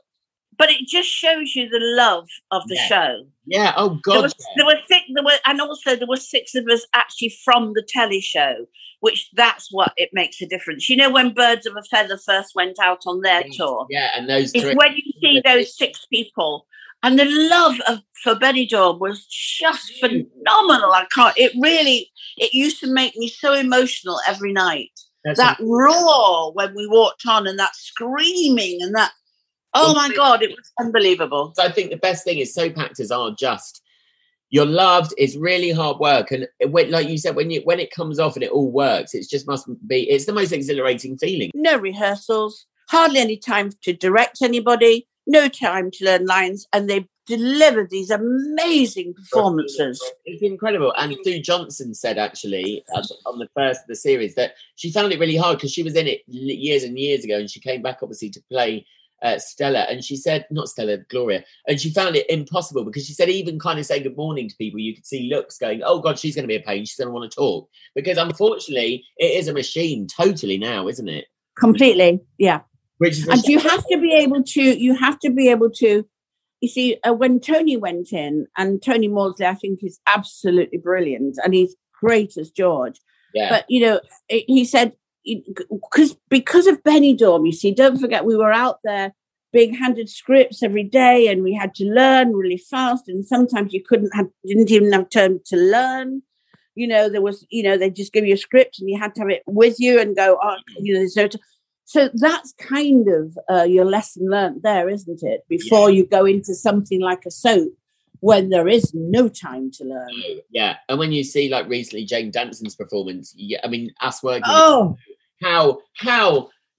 but it just shows you the love of the show. Yeah. Oh God. There were six of us actually from the telly show, which that's what it makes a difference. You know, when Birds of a Feather first went out on their tour. Yeah, and those. It's when you see those six people. And the love for Benidorm was just phenomenal. It used to make me so emotional every night. That roar when we walked on and that screaming and that, God, it was unbelievable. So I think the best thing is soap actors are just, you're loved, it's really hard work. And like you said, when it comes off and it all works, it just must be, it's the most exhilarating feeling. No rehearsals, hardly any time to direct anybody. No time to learn lines, and they delivered these amazing performances. It's incredible. And Sue Johnson said, actually, on the first of the series, that she found it really hard because she was in it years and years ago, and she came back, obviously, to play Stella, and she said, not Stella, Gloria, and she found it impossible because she said even kind of saying good morning to people, you could see looks going, oh God, she's going to be a pain, she's going to want to talk, because unfortunately it is a machine totally now, isn't it? Completely, yeah. And you have to be able to, you see, when Tony went in, and Tony Maudsley, I think, is absolutely brilliant, and he's great as George. Yeah. But, you know, he said, because of Benidorm, you see, don't forget, we were out there being handed scripts every day, and we had to learn really fast, and sometimes you didn't even have time to learn. You know, there was, you know, they just give you a script, and you had to have it with you and go, oh, you know, there's no time. So that's kind of your lesson learned there, isn't it? Before you go into something like a soap, when there is no time to learn. Yeah, and when you see, like, recently Jane Danson's performance, yeah, I mean, us working. Oh, how,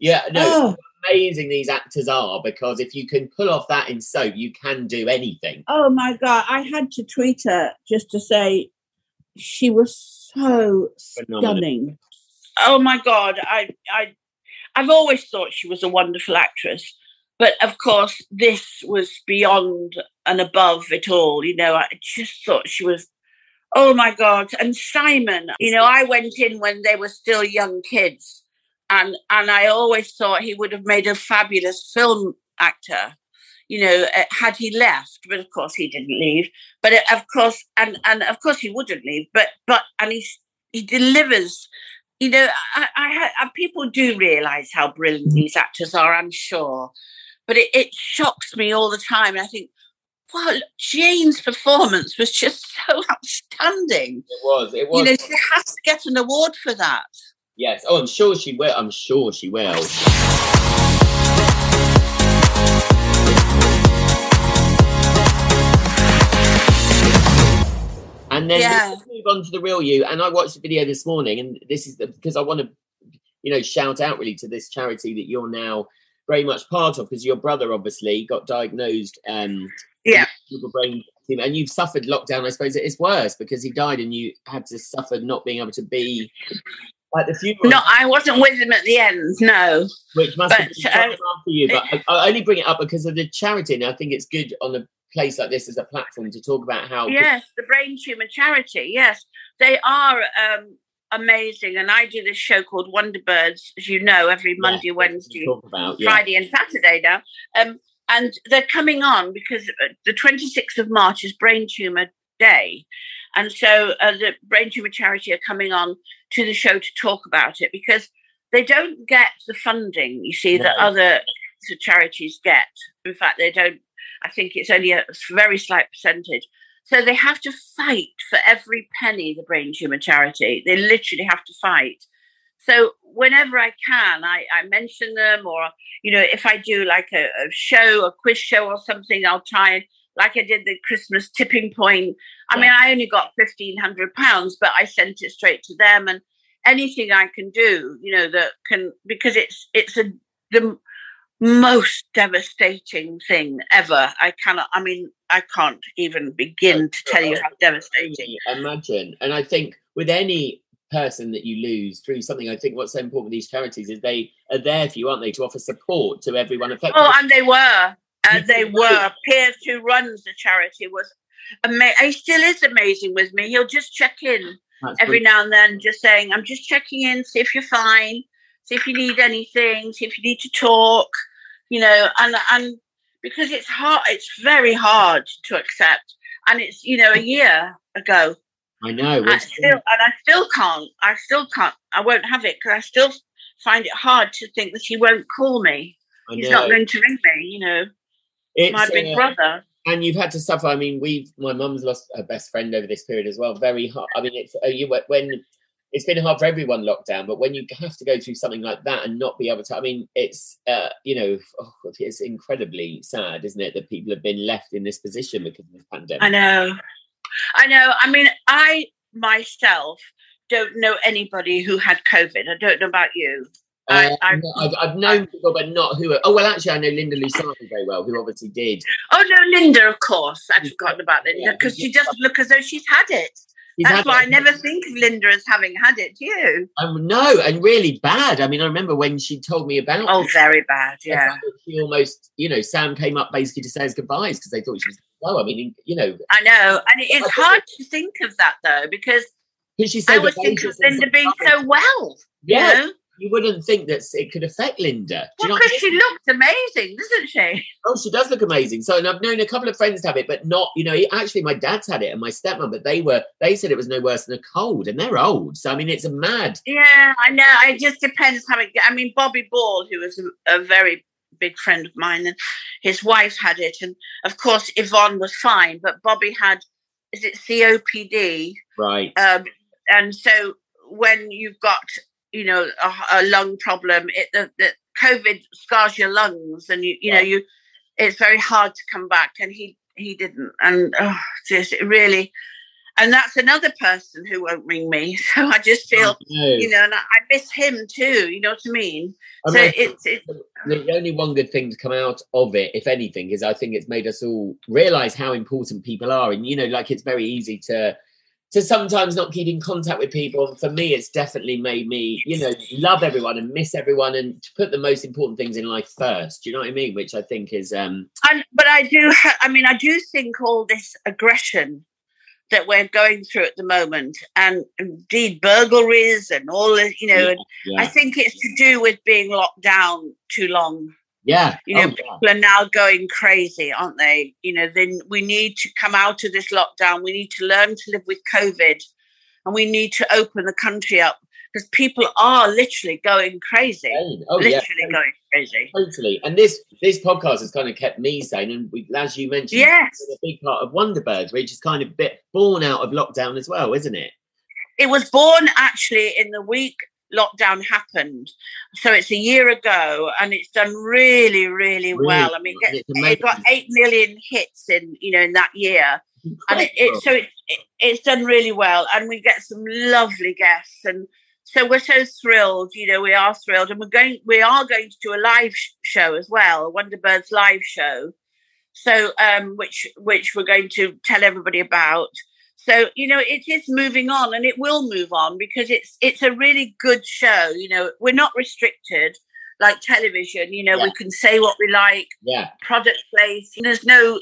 yeah, no, how amazing these actors are, because if you can pull off that in soap, you can do anything. Oh my God, I had to tweet her just to say she was so phenomenal. Stunning. Oh my God, I've always thought she was a wonderful actress, but of course this was beyond and above it all. You know, I just thought she was, oh my God. And Simon, you know, I went in when they were still young kids, and I always thought he would have made a fabulous film actor, you know, had he left, but of course he didn't leave. But of course, and of course he wouldn't leave, but he delivers. You know, I people do realise how brilliant these actors are, I'm sure. But it shocks me all the time. And I think, well, Jane's performance was just so outstanding. It was. You know, she has to get an award for that. Yes. Oh, I'm sure she will. And then let's move on to the real you. And I watched the video this morning, and this is because I want to, you know, shout out really to this charity that you're now very much part of, because your brother obviously got diagnosed with brain tumor, and you've suffered lockdown. I suppose it is worse because he died and you had to suffer not being able to be at the funeral. No, I wasn't with him at the end. No, which must have been tough after you. But I only bring it up because of the charity, and I think it's good on the place like this as a platform to talk about how... Yes, the Brain Tumour Charity, yes. They are amazing, and I do this show called Wonderbirds, as you know, every Monday, Wednesday, Friday and Saturday now. And they're coming on because the 26th of March is Brain Tumour Day, and so the Brain Tumour Charity are coming on to the show to talk about it, because they don't get the funding, you see, that other charities get. In fact, they don't. I think it's only a very slight percentage. So they have to fight for every penny, the Brain Tumour Charity. They literally have to fight. So whenever I can, I mention them, or, you know, if I do like a show, a quiz show or something, I'll try and, like I did the Christmas tipping point. I mean, I only got £1,500, but I sent it straight to them, and anything I can do, you know, that can, because it's the most devastating thing ever. I can't even begin to tell you how devastating. Imagine. And I think with any person that you lose through something, I think what's so important with these charities is they are there for you, aren't they, to offer support to everyone affected. Oh, and they were. Piers, who runs the charity, was amazing. He still is amazing with me. He'll just check in now and then, just saying, I'm just checking in, see if you're fine. See if you need anything, see if you need to talk, you know, and because it's hard, it's very hard to accept. And it's, you know, a year ago. I know. I still can't, I won't have it, because I still find it hard to think that he won't call me. He's not going to ring me, you know, it's my big brother. And you've had to suffer. I mean, my mum's lost her best friend over this period as well. Very hard. I mean, it's been hard for everyone, lockdown, but when you have to go through something like that and not be able to, I mean, it's, you know, it's incredibly sad, isn't it, that people have been left in this position because of this pandemic. I know. I mean, I myself don't know anybody who had COVID. I don't know about you. I've known people, but not who. Actually, I know Linda Lusani very well, who obviously did. Oh, no, Linda, of course. I'd forgotten about Linda, because she doesn't look as though she's had it. That's why I never think of Linda as having had it, do you? No, and really bad. I mean, I remember when she told me about it. Very bad, yeah. She almost, Sam came up basically to say his goodbyes because they thought she was, I know, and it's hard to think of that, though, because she said I always think of Linda being so well, you know? You wouldn't think that it could affect Linda. Well, because she looks amazing, doesn't she? Oh, she does look amazing. So, and I've known a couple of friends to have it, but not, actually my dad's had it and my stepmom, but they said it was no worse than a cold, and they're old. So, I mean, it's a mad. Yeah, I know. It just depends how it gets. I mean, Bobby Ball, who was a very big friend of mine, and his wife had it. And, of course, Yvonne was fine, but Bobby had, is it COPD? Right. And so when you've got... a lung problem. The COVID scars your lungs, and it's very hard to come back. And he didn't, and it really. And that's another person who won't ring me. So I just feel, and I miss him too. You know what I mean? It's the only one good thing to come out of it, if anything, is I think it's made us all realise how important people are, and it's very easy to sometimes not keep in contact with people. And for me, it's definitely made me, love everyone and miss everyone and to put the most important things in life first. Do you know what I mean? Which I think is... But I do, I do think all this aggression that we're going through at the moment, and indeed burglaries and all this, I think it's to do with being locked down too long. Yeah. People are now going crazy, aren't they? Then we need to come out of this lockdown. We need to learn to live with COVID, and we need to open the country up because people are literally going crazy. Going crazy. Totally. And this podcast has kind of kept me sane. And as you mentioned, it's a big part of Wonderbirds, which is kind of a bit born out of lockdown as well, isn't it? It was born actually in the week lockdown happened, so it's a year ago, and it's done really, really well. I mean, it got 8 million hits in in that year, and it's done really well. And we get some lovely guests, and so we're so thrilled. We are thrilled, and we are going to do a live show as well, Wonderbirds live show. So, which we're going to tell everybody about. So, it is moving on, and it will move on because it's a really good show. We're not restricted like television. We can say what we like. Yeah. Product place. There's no,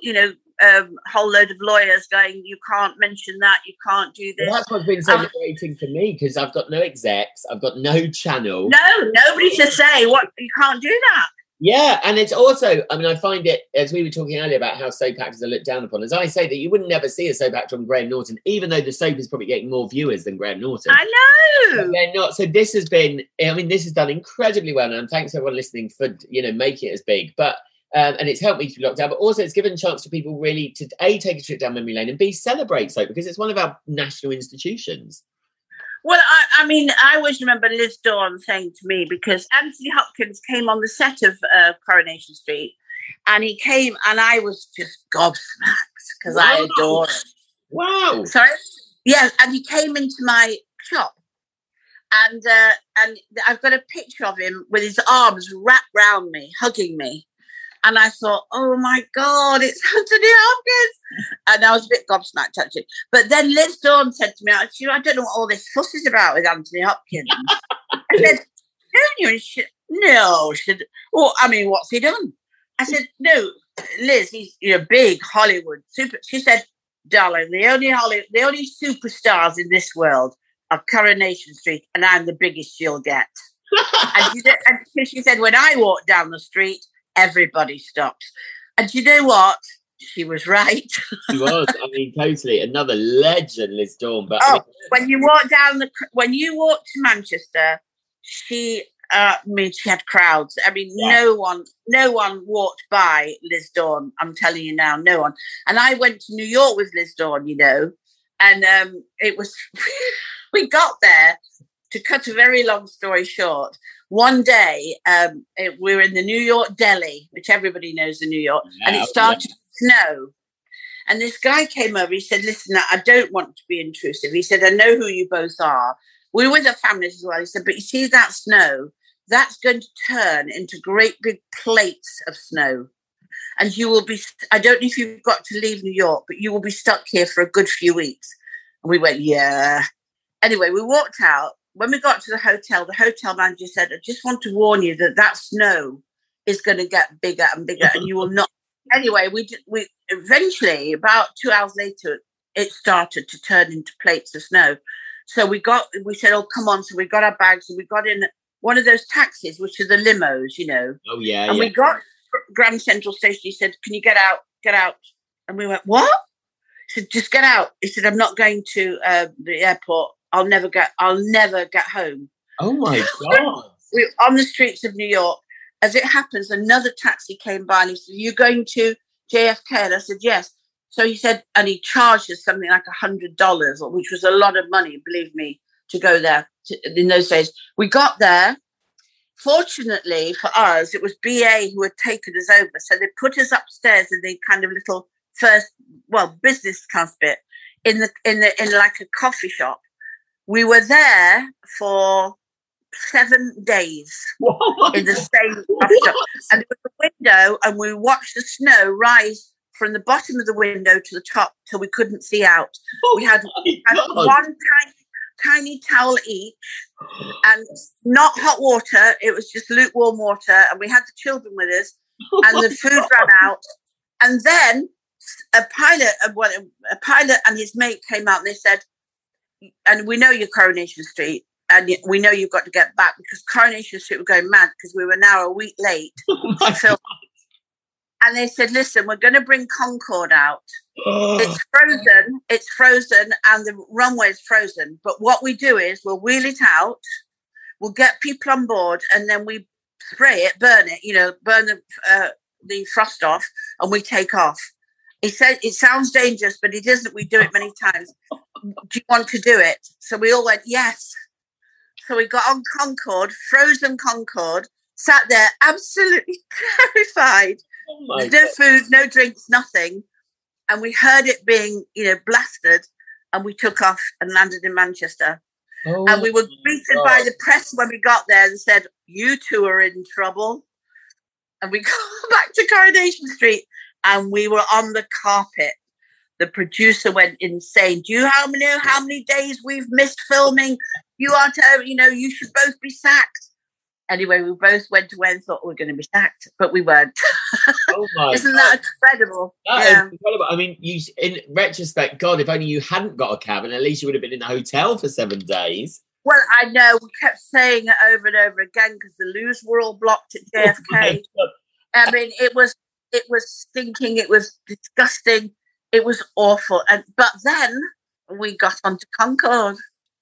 whole load of lawyers going, you can't mention that, you can't do this. Well, that's what's been so liberating for me, because I've got no execs. I've got no channel. No, nobody to say what you can't do that. Yeah, and it's also, I find it, as we were talking earlier about how soap actors are looked down upon, as I say that you wouldn't never see a soap actor on Graham Norton, even though the soap is probably getting more viewers than Graham Norton. I know! But they're not, so this has been, this has done incredibly well, and thanks to everyone listening for, making it as big, but, and it's helped me through lockdown, but also it's given a chance to people really to, A, take a trip down memory lane, and B, celebrate soap, because it's one of our national institutions. Well, I always remember Liz Dawn saying to me, because Anthony Hopkins came on the set of Coronation Street, and he came, and I was just gobsmacked because I adored him. Wow! Sorry? Yeah, and he came into my shop, and I've got a picture of him with his arms wrapped round me, hugging me, and I thought, oh my God, it's Anthony Hopkins. And I was a bit gobsmacked, actually. But then Liz Dawn said to me, I don't know what all this fuss is about with Anthony Hopkins. I said, don't you? And she, no. She said, well, what's he done? I said, no, Liz, he's a big Hollywood super. She said, darling, the only superstars in this world are Coronation Street, and I'm the biggest you'll get. And she said, when I walk down the street, everybody stops. And you know what? She was right. She was. Totally. Another legend, Liz Dawn. But when you walked to Manchester, she had crowds. No one walked by Liz Dawn. I'm telling you now, no one. And I went to New York with Liz Dawn, and it was. We got there. To cut a very long story short, one day we were in the New York deli, which everybody knows in New York, and it started to snow. And this guy came over, he said, listen, I don't want to be intrusive. He said, I know who you both are. We were with our families as well. He said, but you see that snow? That's going to turn into great big plates of snow. And you will be, I don't know if you've got to leave New York, but you will be stuck here for a good few weeks. We went, yeah. Anyway, we walked out. When we got to the hotel manager said, I just want to warn you that that snow is going to get bigger and bigger and you will not. Anyway, we eventually, about 2 hours later, it started to turn into plates of snow. So we said, oh, come on. So we got our bags and we got in one of those taxis, which are the limos, you know. Oh, yeah. And we got Grand Central Station. He said, can you get out? Get out. And we went, what? He said, just get out. He said, I'm not going to the airport. I'll never get home. Oh my God. We're on the streets of New York. As it happens, another taxi came by and he said, are you going to JFK? And I said, yes. So he said, and he charged us something like $100, which was a lot of money, believe me, to go there in those days. We got there. Fortunately for us, it was BA who had taken us over. So they put us upstairs in the kind of little business class bit in like a coffee shop. We were there for 7 days in the same coffee shop. And there was a window, and we watched the snow rise from the bottom of the window to the top till we couldn't see out. Oh, we had one tiny towel each and not hot water. It was just lukewarm water. And we had the children with us, and the food ran out. And then a pilot and his mate came out and they said, and we know you're Coronation Street, and we know you've got to get back, because Coronation Street were going mad because we were now a week late. And they said, listen, we're going to bring Concorde out. It's frozen, and the runway's frozen. But what we do is we'll wheel it out, we'll get people on board, and then we spray it, burn the frost off, and we take off. He said, it sounds dangerous, but it isn't. We do it many times. Do you want to do it? So we all went, yes. So we got on Concorde, frozen Concorde, sat there absolutely terrified. Oh, no God. Food, no drinks, nothing. And we heard it being, blasted, and we took off and landed in Manchester. Oh, and we were greeted by the press when we got there and said, you two are in trouble. And we got back to Coronation Street and we were on the carpet. The producer went insane. Do you know how many days we've missed filming? You are you should both be sacked. Anyway, we both went away and thought we were going to be sacked, but we weren't. Oh my Isn't that incredible? That is incredible. I mean, in retrospect, God, if only you hadn't got a cabin, at least you would have been in the hotel for 7 days. Well, I know. We kept saying it over and over again because the loos were all blocked at JFK. Oh, I mean, it was stinking. It was disgusting. It was awful. But then we got onto Concorde.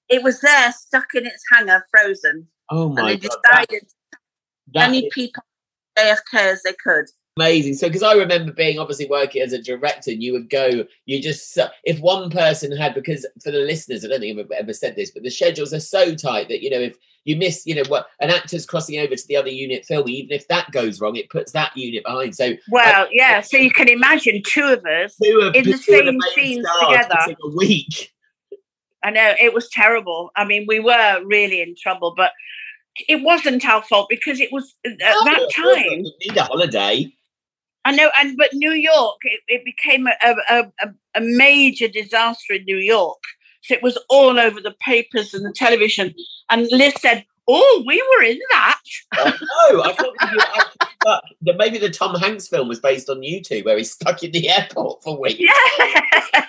It was there, stuck in its hangar, frozen. Oh my God. And they decided many people JFK as they could. Amazing. So, because I remember being obviously working as a director, and you would go, if one person had, because for the listeners, I don't think I've ever said this, but the schedules are so tight that, if you miss, an actor's crossing over to the other unit filming, even if that goes wrong, it puts that unit behind. So, so you can imagine two of us in the same scenes together. It's like a week. I know, it was terrible. I mean, we were really in trouble, but it wasn't our fault because it was that time. You need a holiday. I know, but New York, it became a major disaster in New York. So it was all over the papers and the television. And Liz said, "Oh, we were in that." Oh, no, I can't believe you. But maybe the Tom Hanks film was based on you two, where he's stuck in the airport for weeks. Yeah.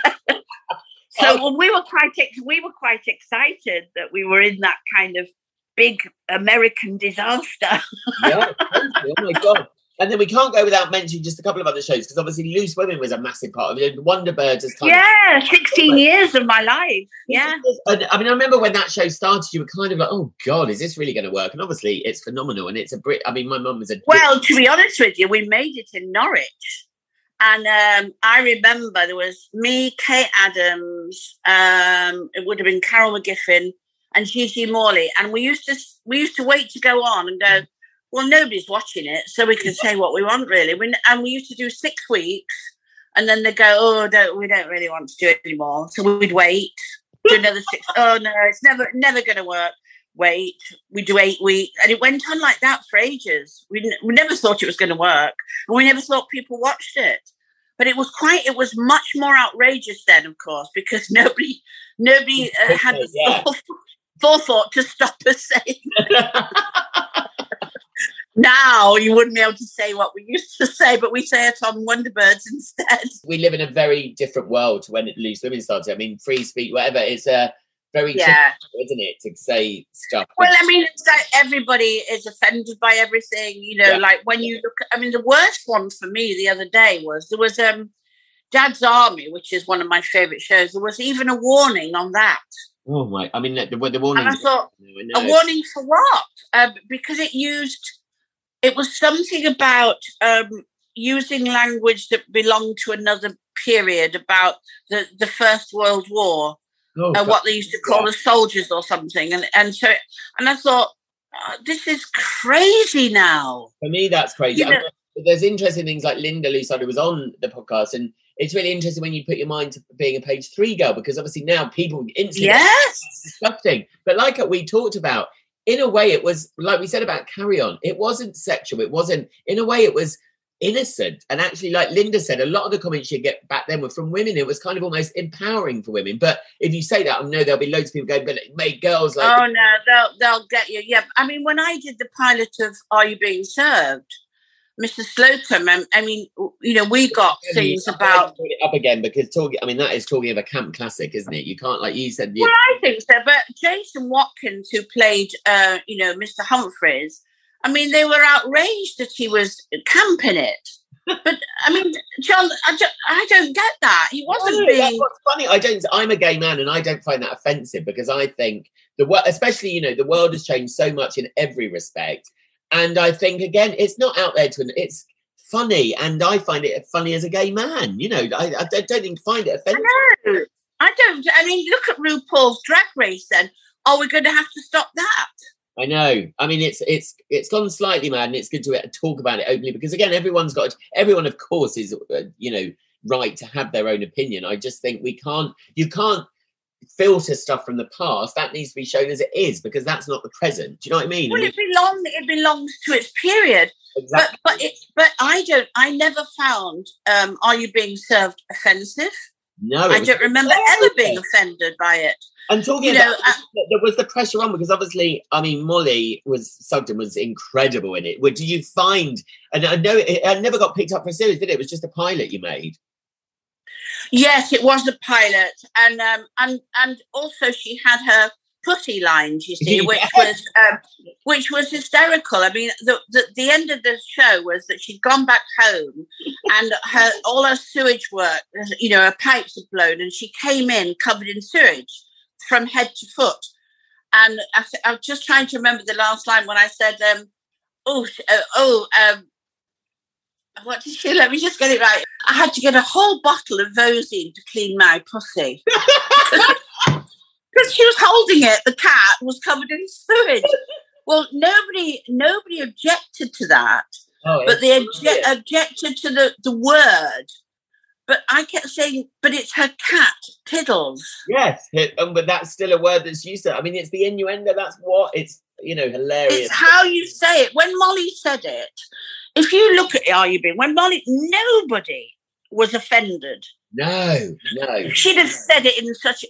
So we were quite excited that we were in that kind of big American disaster. Yeah, oh my God. And then we can't go without mentioning just a couple of other shows, because obviously Loose Women was a massive part of it. Wonder Bird has come. Yeah, 16 years of my life. Yeah. And, I mean, I remember when that show started, you were kind of like, oh God, is this really going to work? And obviously it's phenomenal. And it's my mum was a... Well, to be honest with you, we made it in Norwich. And I remember there was me, Kate Adams, it would have been Carol McGiffin and Gigi Morley. And we used to wait to go on and go, well, nobody's watching it, so we can say what we want, really. And we used to do 6 weeks, and then they go, oh, we don't really want to do it anymore. So we'd wait, do another 6. Oh, no, it's never going to work. Wait, we do 8 weeks, and it went on like that for ages. We never thought it was going to work, and we never thought people watched it, But it was quite, it was much more outrageous then, of course, because nobody had the forethought to stop us saying. Now you wouldn't be able to say what we used to say, but we say it on Wonderbirds instead. We live in a very different world to when at least women started. I mean, free speech, whatever, it's a very difficult, isn't it, to say stuff. Well, I mean, it's like everybody is offended by everything, you know, like when you look at, I mean, the worst one for me the other day was, there was Dad's Army, which is one of my favourite shows. There was even a warning on that. Oh, my. I mean, the warning. And I thought, a warning for what? Because it used... It was something about using language that belonged to another period, about the First World War, what they used to call the soldiers or something. And so I thought, this is crazy now. For me, that's crazy. You know, there's interesting things like Linda Lusada was on the podcast, and it's really interesting when you put your mind to being a page 3 girl, because obviously now people instantly... Yes! Disgusting. But like we talked about, in a way, it was, like we said about Carry On, it wasn't sexual. It wasn't, in a way, it was innocent. And actually, like Linda said, a lot of the comments she'd get back then were from women. It was kind of almost empowering for women. But if you say that, I know there'll be loads of people going, but it made girls like... Oh, no, they'll get you. Yeah, I mean, when I did the pilot of Are You Being Served, Mr. Slocum, I mean, you know, we got things about... Put it up again, because talking, I mean, that is talking of a camp classic, isn't it? You can't, like you said... Well, I think so, but Jason Watkins, who played, you know, Mr. Humphreys, I mean, they were outraged that he was camping it. But, I mean, John, I don't get that. He wasn't being... What's funny, I'm a gay man, and I don't find that offensive, because I think, especially, you know, the world has changed so much in every respect. And I think, again, it's not out there to... It's funny, and I find it funny as a gay man. You know, I don't even find it offensive. I know. I don't. I mean, look at RuPaul's Drag Race, then. Are we going to have to stop that? I know. I mean, it's gone slightly mad, and it's good to talk about it openly, because, again, everyone, of course, is, you know, right to have their own opinion. I just think you can't filter stuff from the past. That needs to be shown as it is, because that's not the present. Do you know what I mean? Well, it belongs to its period. Exactly. But I never found Are You Being Served offensive. No, I don't remember ever being offended by it. I'm talking about, there was the pressure on, because obviously, I mean, Sugden was incredible in it. What do you find? And I know it never got picked up for a series, did it? It was just a pilot you made. Yes, it was the pilot, and also she had her putty lines, you see, which was hysterical. I mean, the end of the show was that she'd gone back home, and all her sewage work, you know, her pipes had blown, and she came in covered in sewage from head to foot. And I was just trying to remember the last line when I said, what did she... Let me just get it right. I had to get a whole bottle of Vosine to clean my pussy. Because she was holding it, the cat was covered in sewage. Well, nobody objected to that. But they objected to the word. But I kept saying, but it's her cat, tiddles. Yes, but that's still a word that's used to... I mean, it's the innuendo, that's what... It's, you know, hilarious. It's how you say it. When Molly said it... If you look at Are You Being... When Molly, nobody was offended. No. She'd have said it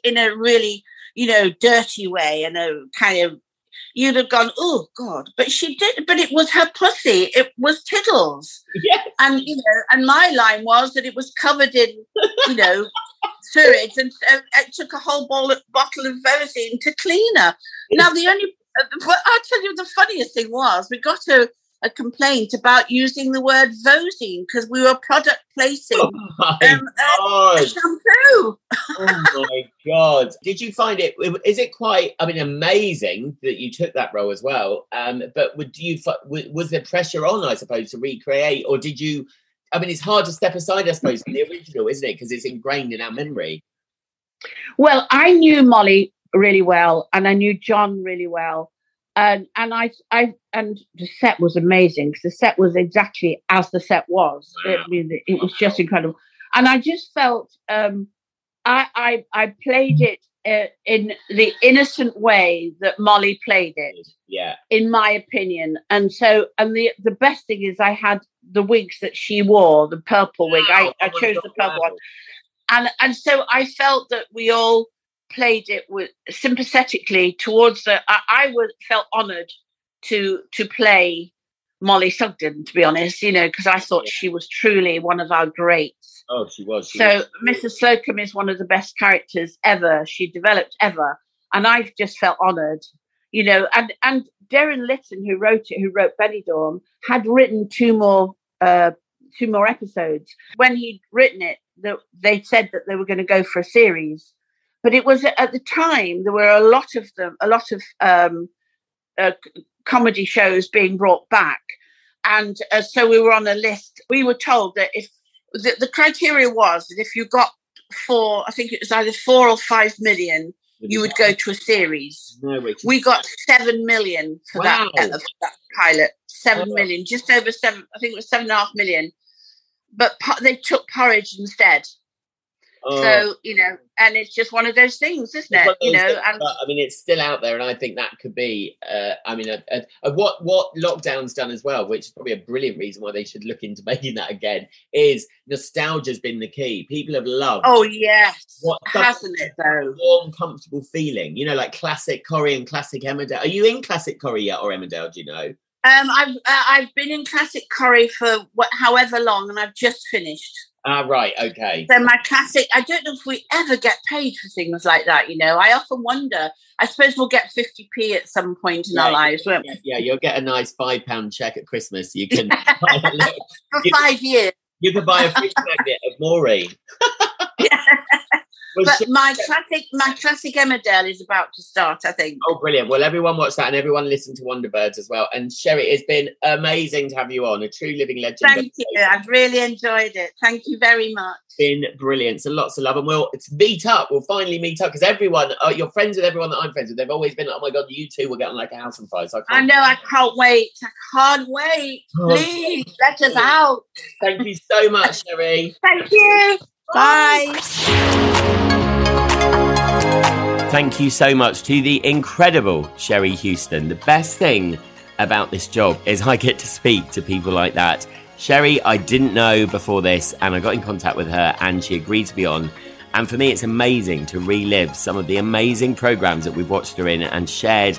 in a really, you know, dirty way, and a kind of... You'd have gone, oh, God. But she did... But it was her pussy. It was tittles. Yes. And, you know, and my line was that it was covered in, you know, sewage, and it took a whole bottle of Vosine to clean her. Now, the only... I'll tell you the funniest thing was, we got to... a complaint about using the word Vosine, because we were product placing shampoo. Oh my God. Did you find it, is it quite, I mean, amazing that you took that role as well, but was there pressure on, I suppose, to recreate, or did you, I mean, it's hard to step aside, I suppose, from the original, isn't it, because it's ingrained in our memory? Well, I knew Molly really well, and I knew John really well. And the set was amazing, because the set was exactly as the set was. Wow. I mean, it was just incredible, and I just felt I played it in the innocent way that Molly played it. Yeah, in my opinion, and so the best thing is I had the wigs that she wore, the purple wig. I chose the purple one. And so I felt that we all played it with sympathetically towards the. I felt honoured to play Molly Sugden, to be honest, you know, because I thought she was truly one of our greats. Oh, she was. So Mrs. Slocum is one of the best characters ever. She developed ever, and I've just felt honoured, you know. And Darren Litton, who wrote it, who wrote Benidorm, had written two more episodes. When he'd written it, they said that they were going to go for a series, but it was at the time there were a lot of them, a lot of comedy shows being brought back, and so we were on a list. We were told that if the criteria was that if you got 4 or 5 million, you would go to a series. We got 7 million for that pilot. 7 million, just over 7. I think it was 7.5 million. But they took Porridge instead. So, you know, and it's just one of those things, isn't it? You know, and I mean, it's still out there, and I think that could be. I mean, what lockdown's done as well, which is probably a brilliant reason why they should look into making that again, is nostalgia's been the key. People have loved. Oh yes, hasn't it though? Warm, comfortable feeling, you know, like classic Corrie and classic Emmerdale. Are you in classic Corrie yet, or Emmerdale? Do you know? I've been in classic Corrie for however long, and I've just finished. Ah, right, okay. So my classic, I don't know if we ever get paid for things like that, you know. I often wonder, I suppose we'll get 50p at some point in our lives, won't we? Yeah, you'll get a nice £5 cheque at Christmas. You can buy a little, for 5 years. You can buy a fish magnet of Maureen. But my classic Emmerdale is about to start, I think. Oh, brilliant. Well, everyone watch that, and everyone listen to Wonderbirds as well. And Sherrie, it's been amazing to have you on, a true living legend. Thank you. I've really enjoyed it. Thank you very much. It's been brilliant. So lots of love. And we'll finally meet up, because everyone, you're friends with everyone that I'm friends with. They've always been like, oh my God, you two will get on like a house on fire. So I can't wait. Please, let us out. Thank you so much, Sherrie. Thank you. Bye. Thank you so much to the incredible Sherrie Hewson. The best thing about this job is I get to speak to people like that. Sherrie, I didn't know before this, and I got in contact with her, and she agreed to be on. And for me, it's amazing to relive some of the amazing programmes that we've watched her in and shared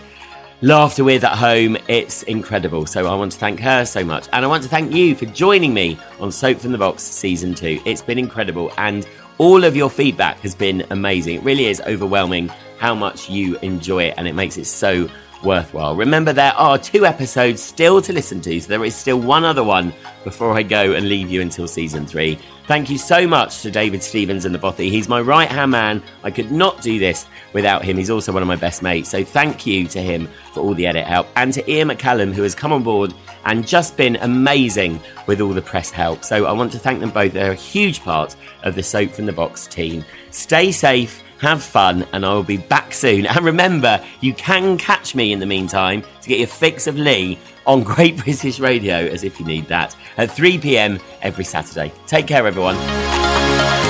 laughter with at home. It's incredible. So I want to thank her so much. And I want to thank you for joining me on Soap from the Box Season 2. It's been incredible. And all of your feedback has been amazing. It really is overwhelming how much you enjoy it. And it makes it so worthwhile. Remember, there are 2 episodes still to listen to. So there is still one other one before I go and leave you until Season 3. Thank you so much to David Stevens and the Bothy. He's my right-hand man. I could not do this without him. He's also one of my best mates. So thank you to him for all the edit help. And to Ian McCallum, who has come on board and just been amazing with all the press help. So I want to thank them both. They're a huge part of the Soap from the Box team. Stay safe, have fun, and I will be back soon. And remember, you can catch me in the meantime to get your fix of Lee on Great British Radio, as if you need that, at 3 p.m. every Saturday. Take care, everyone.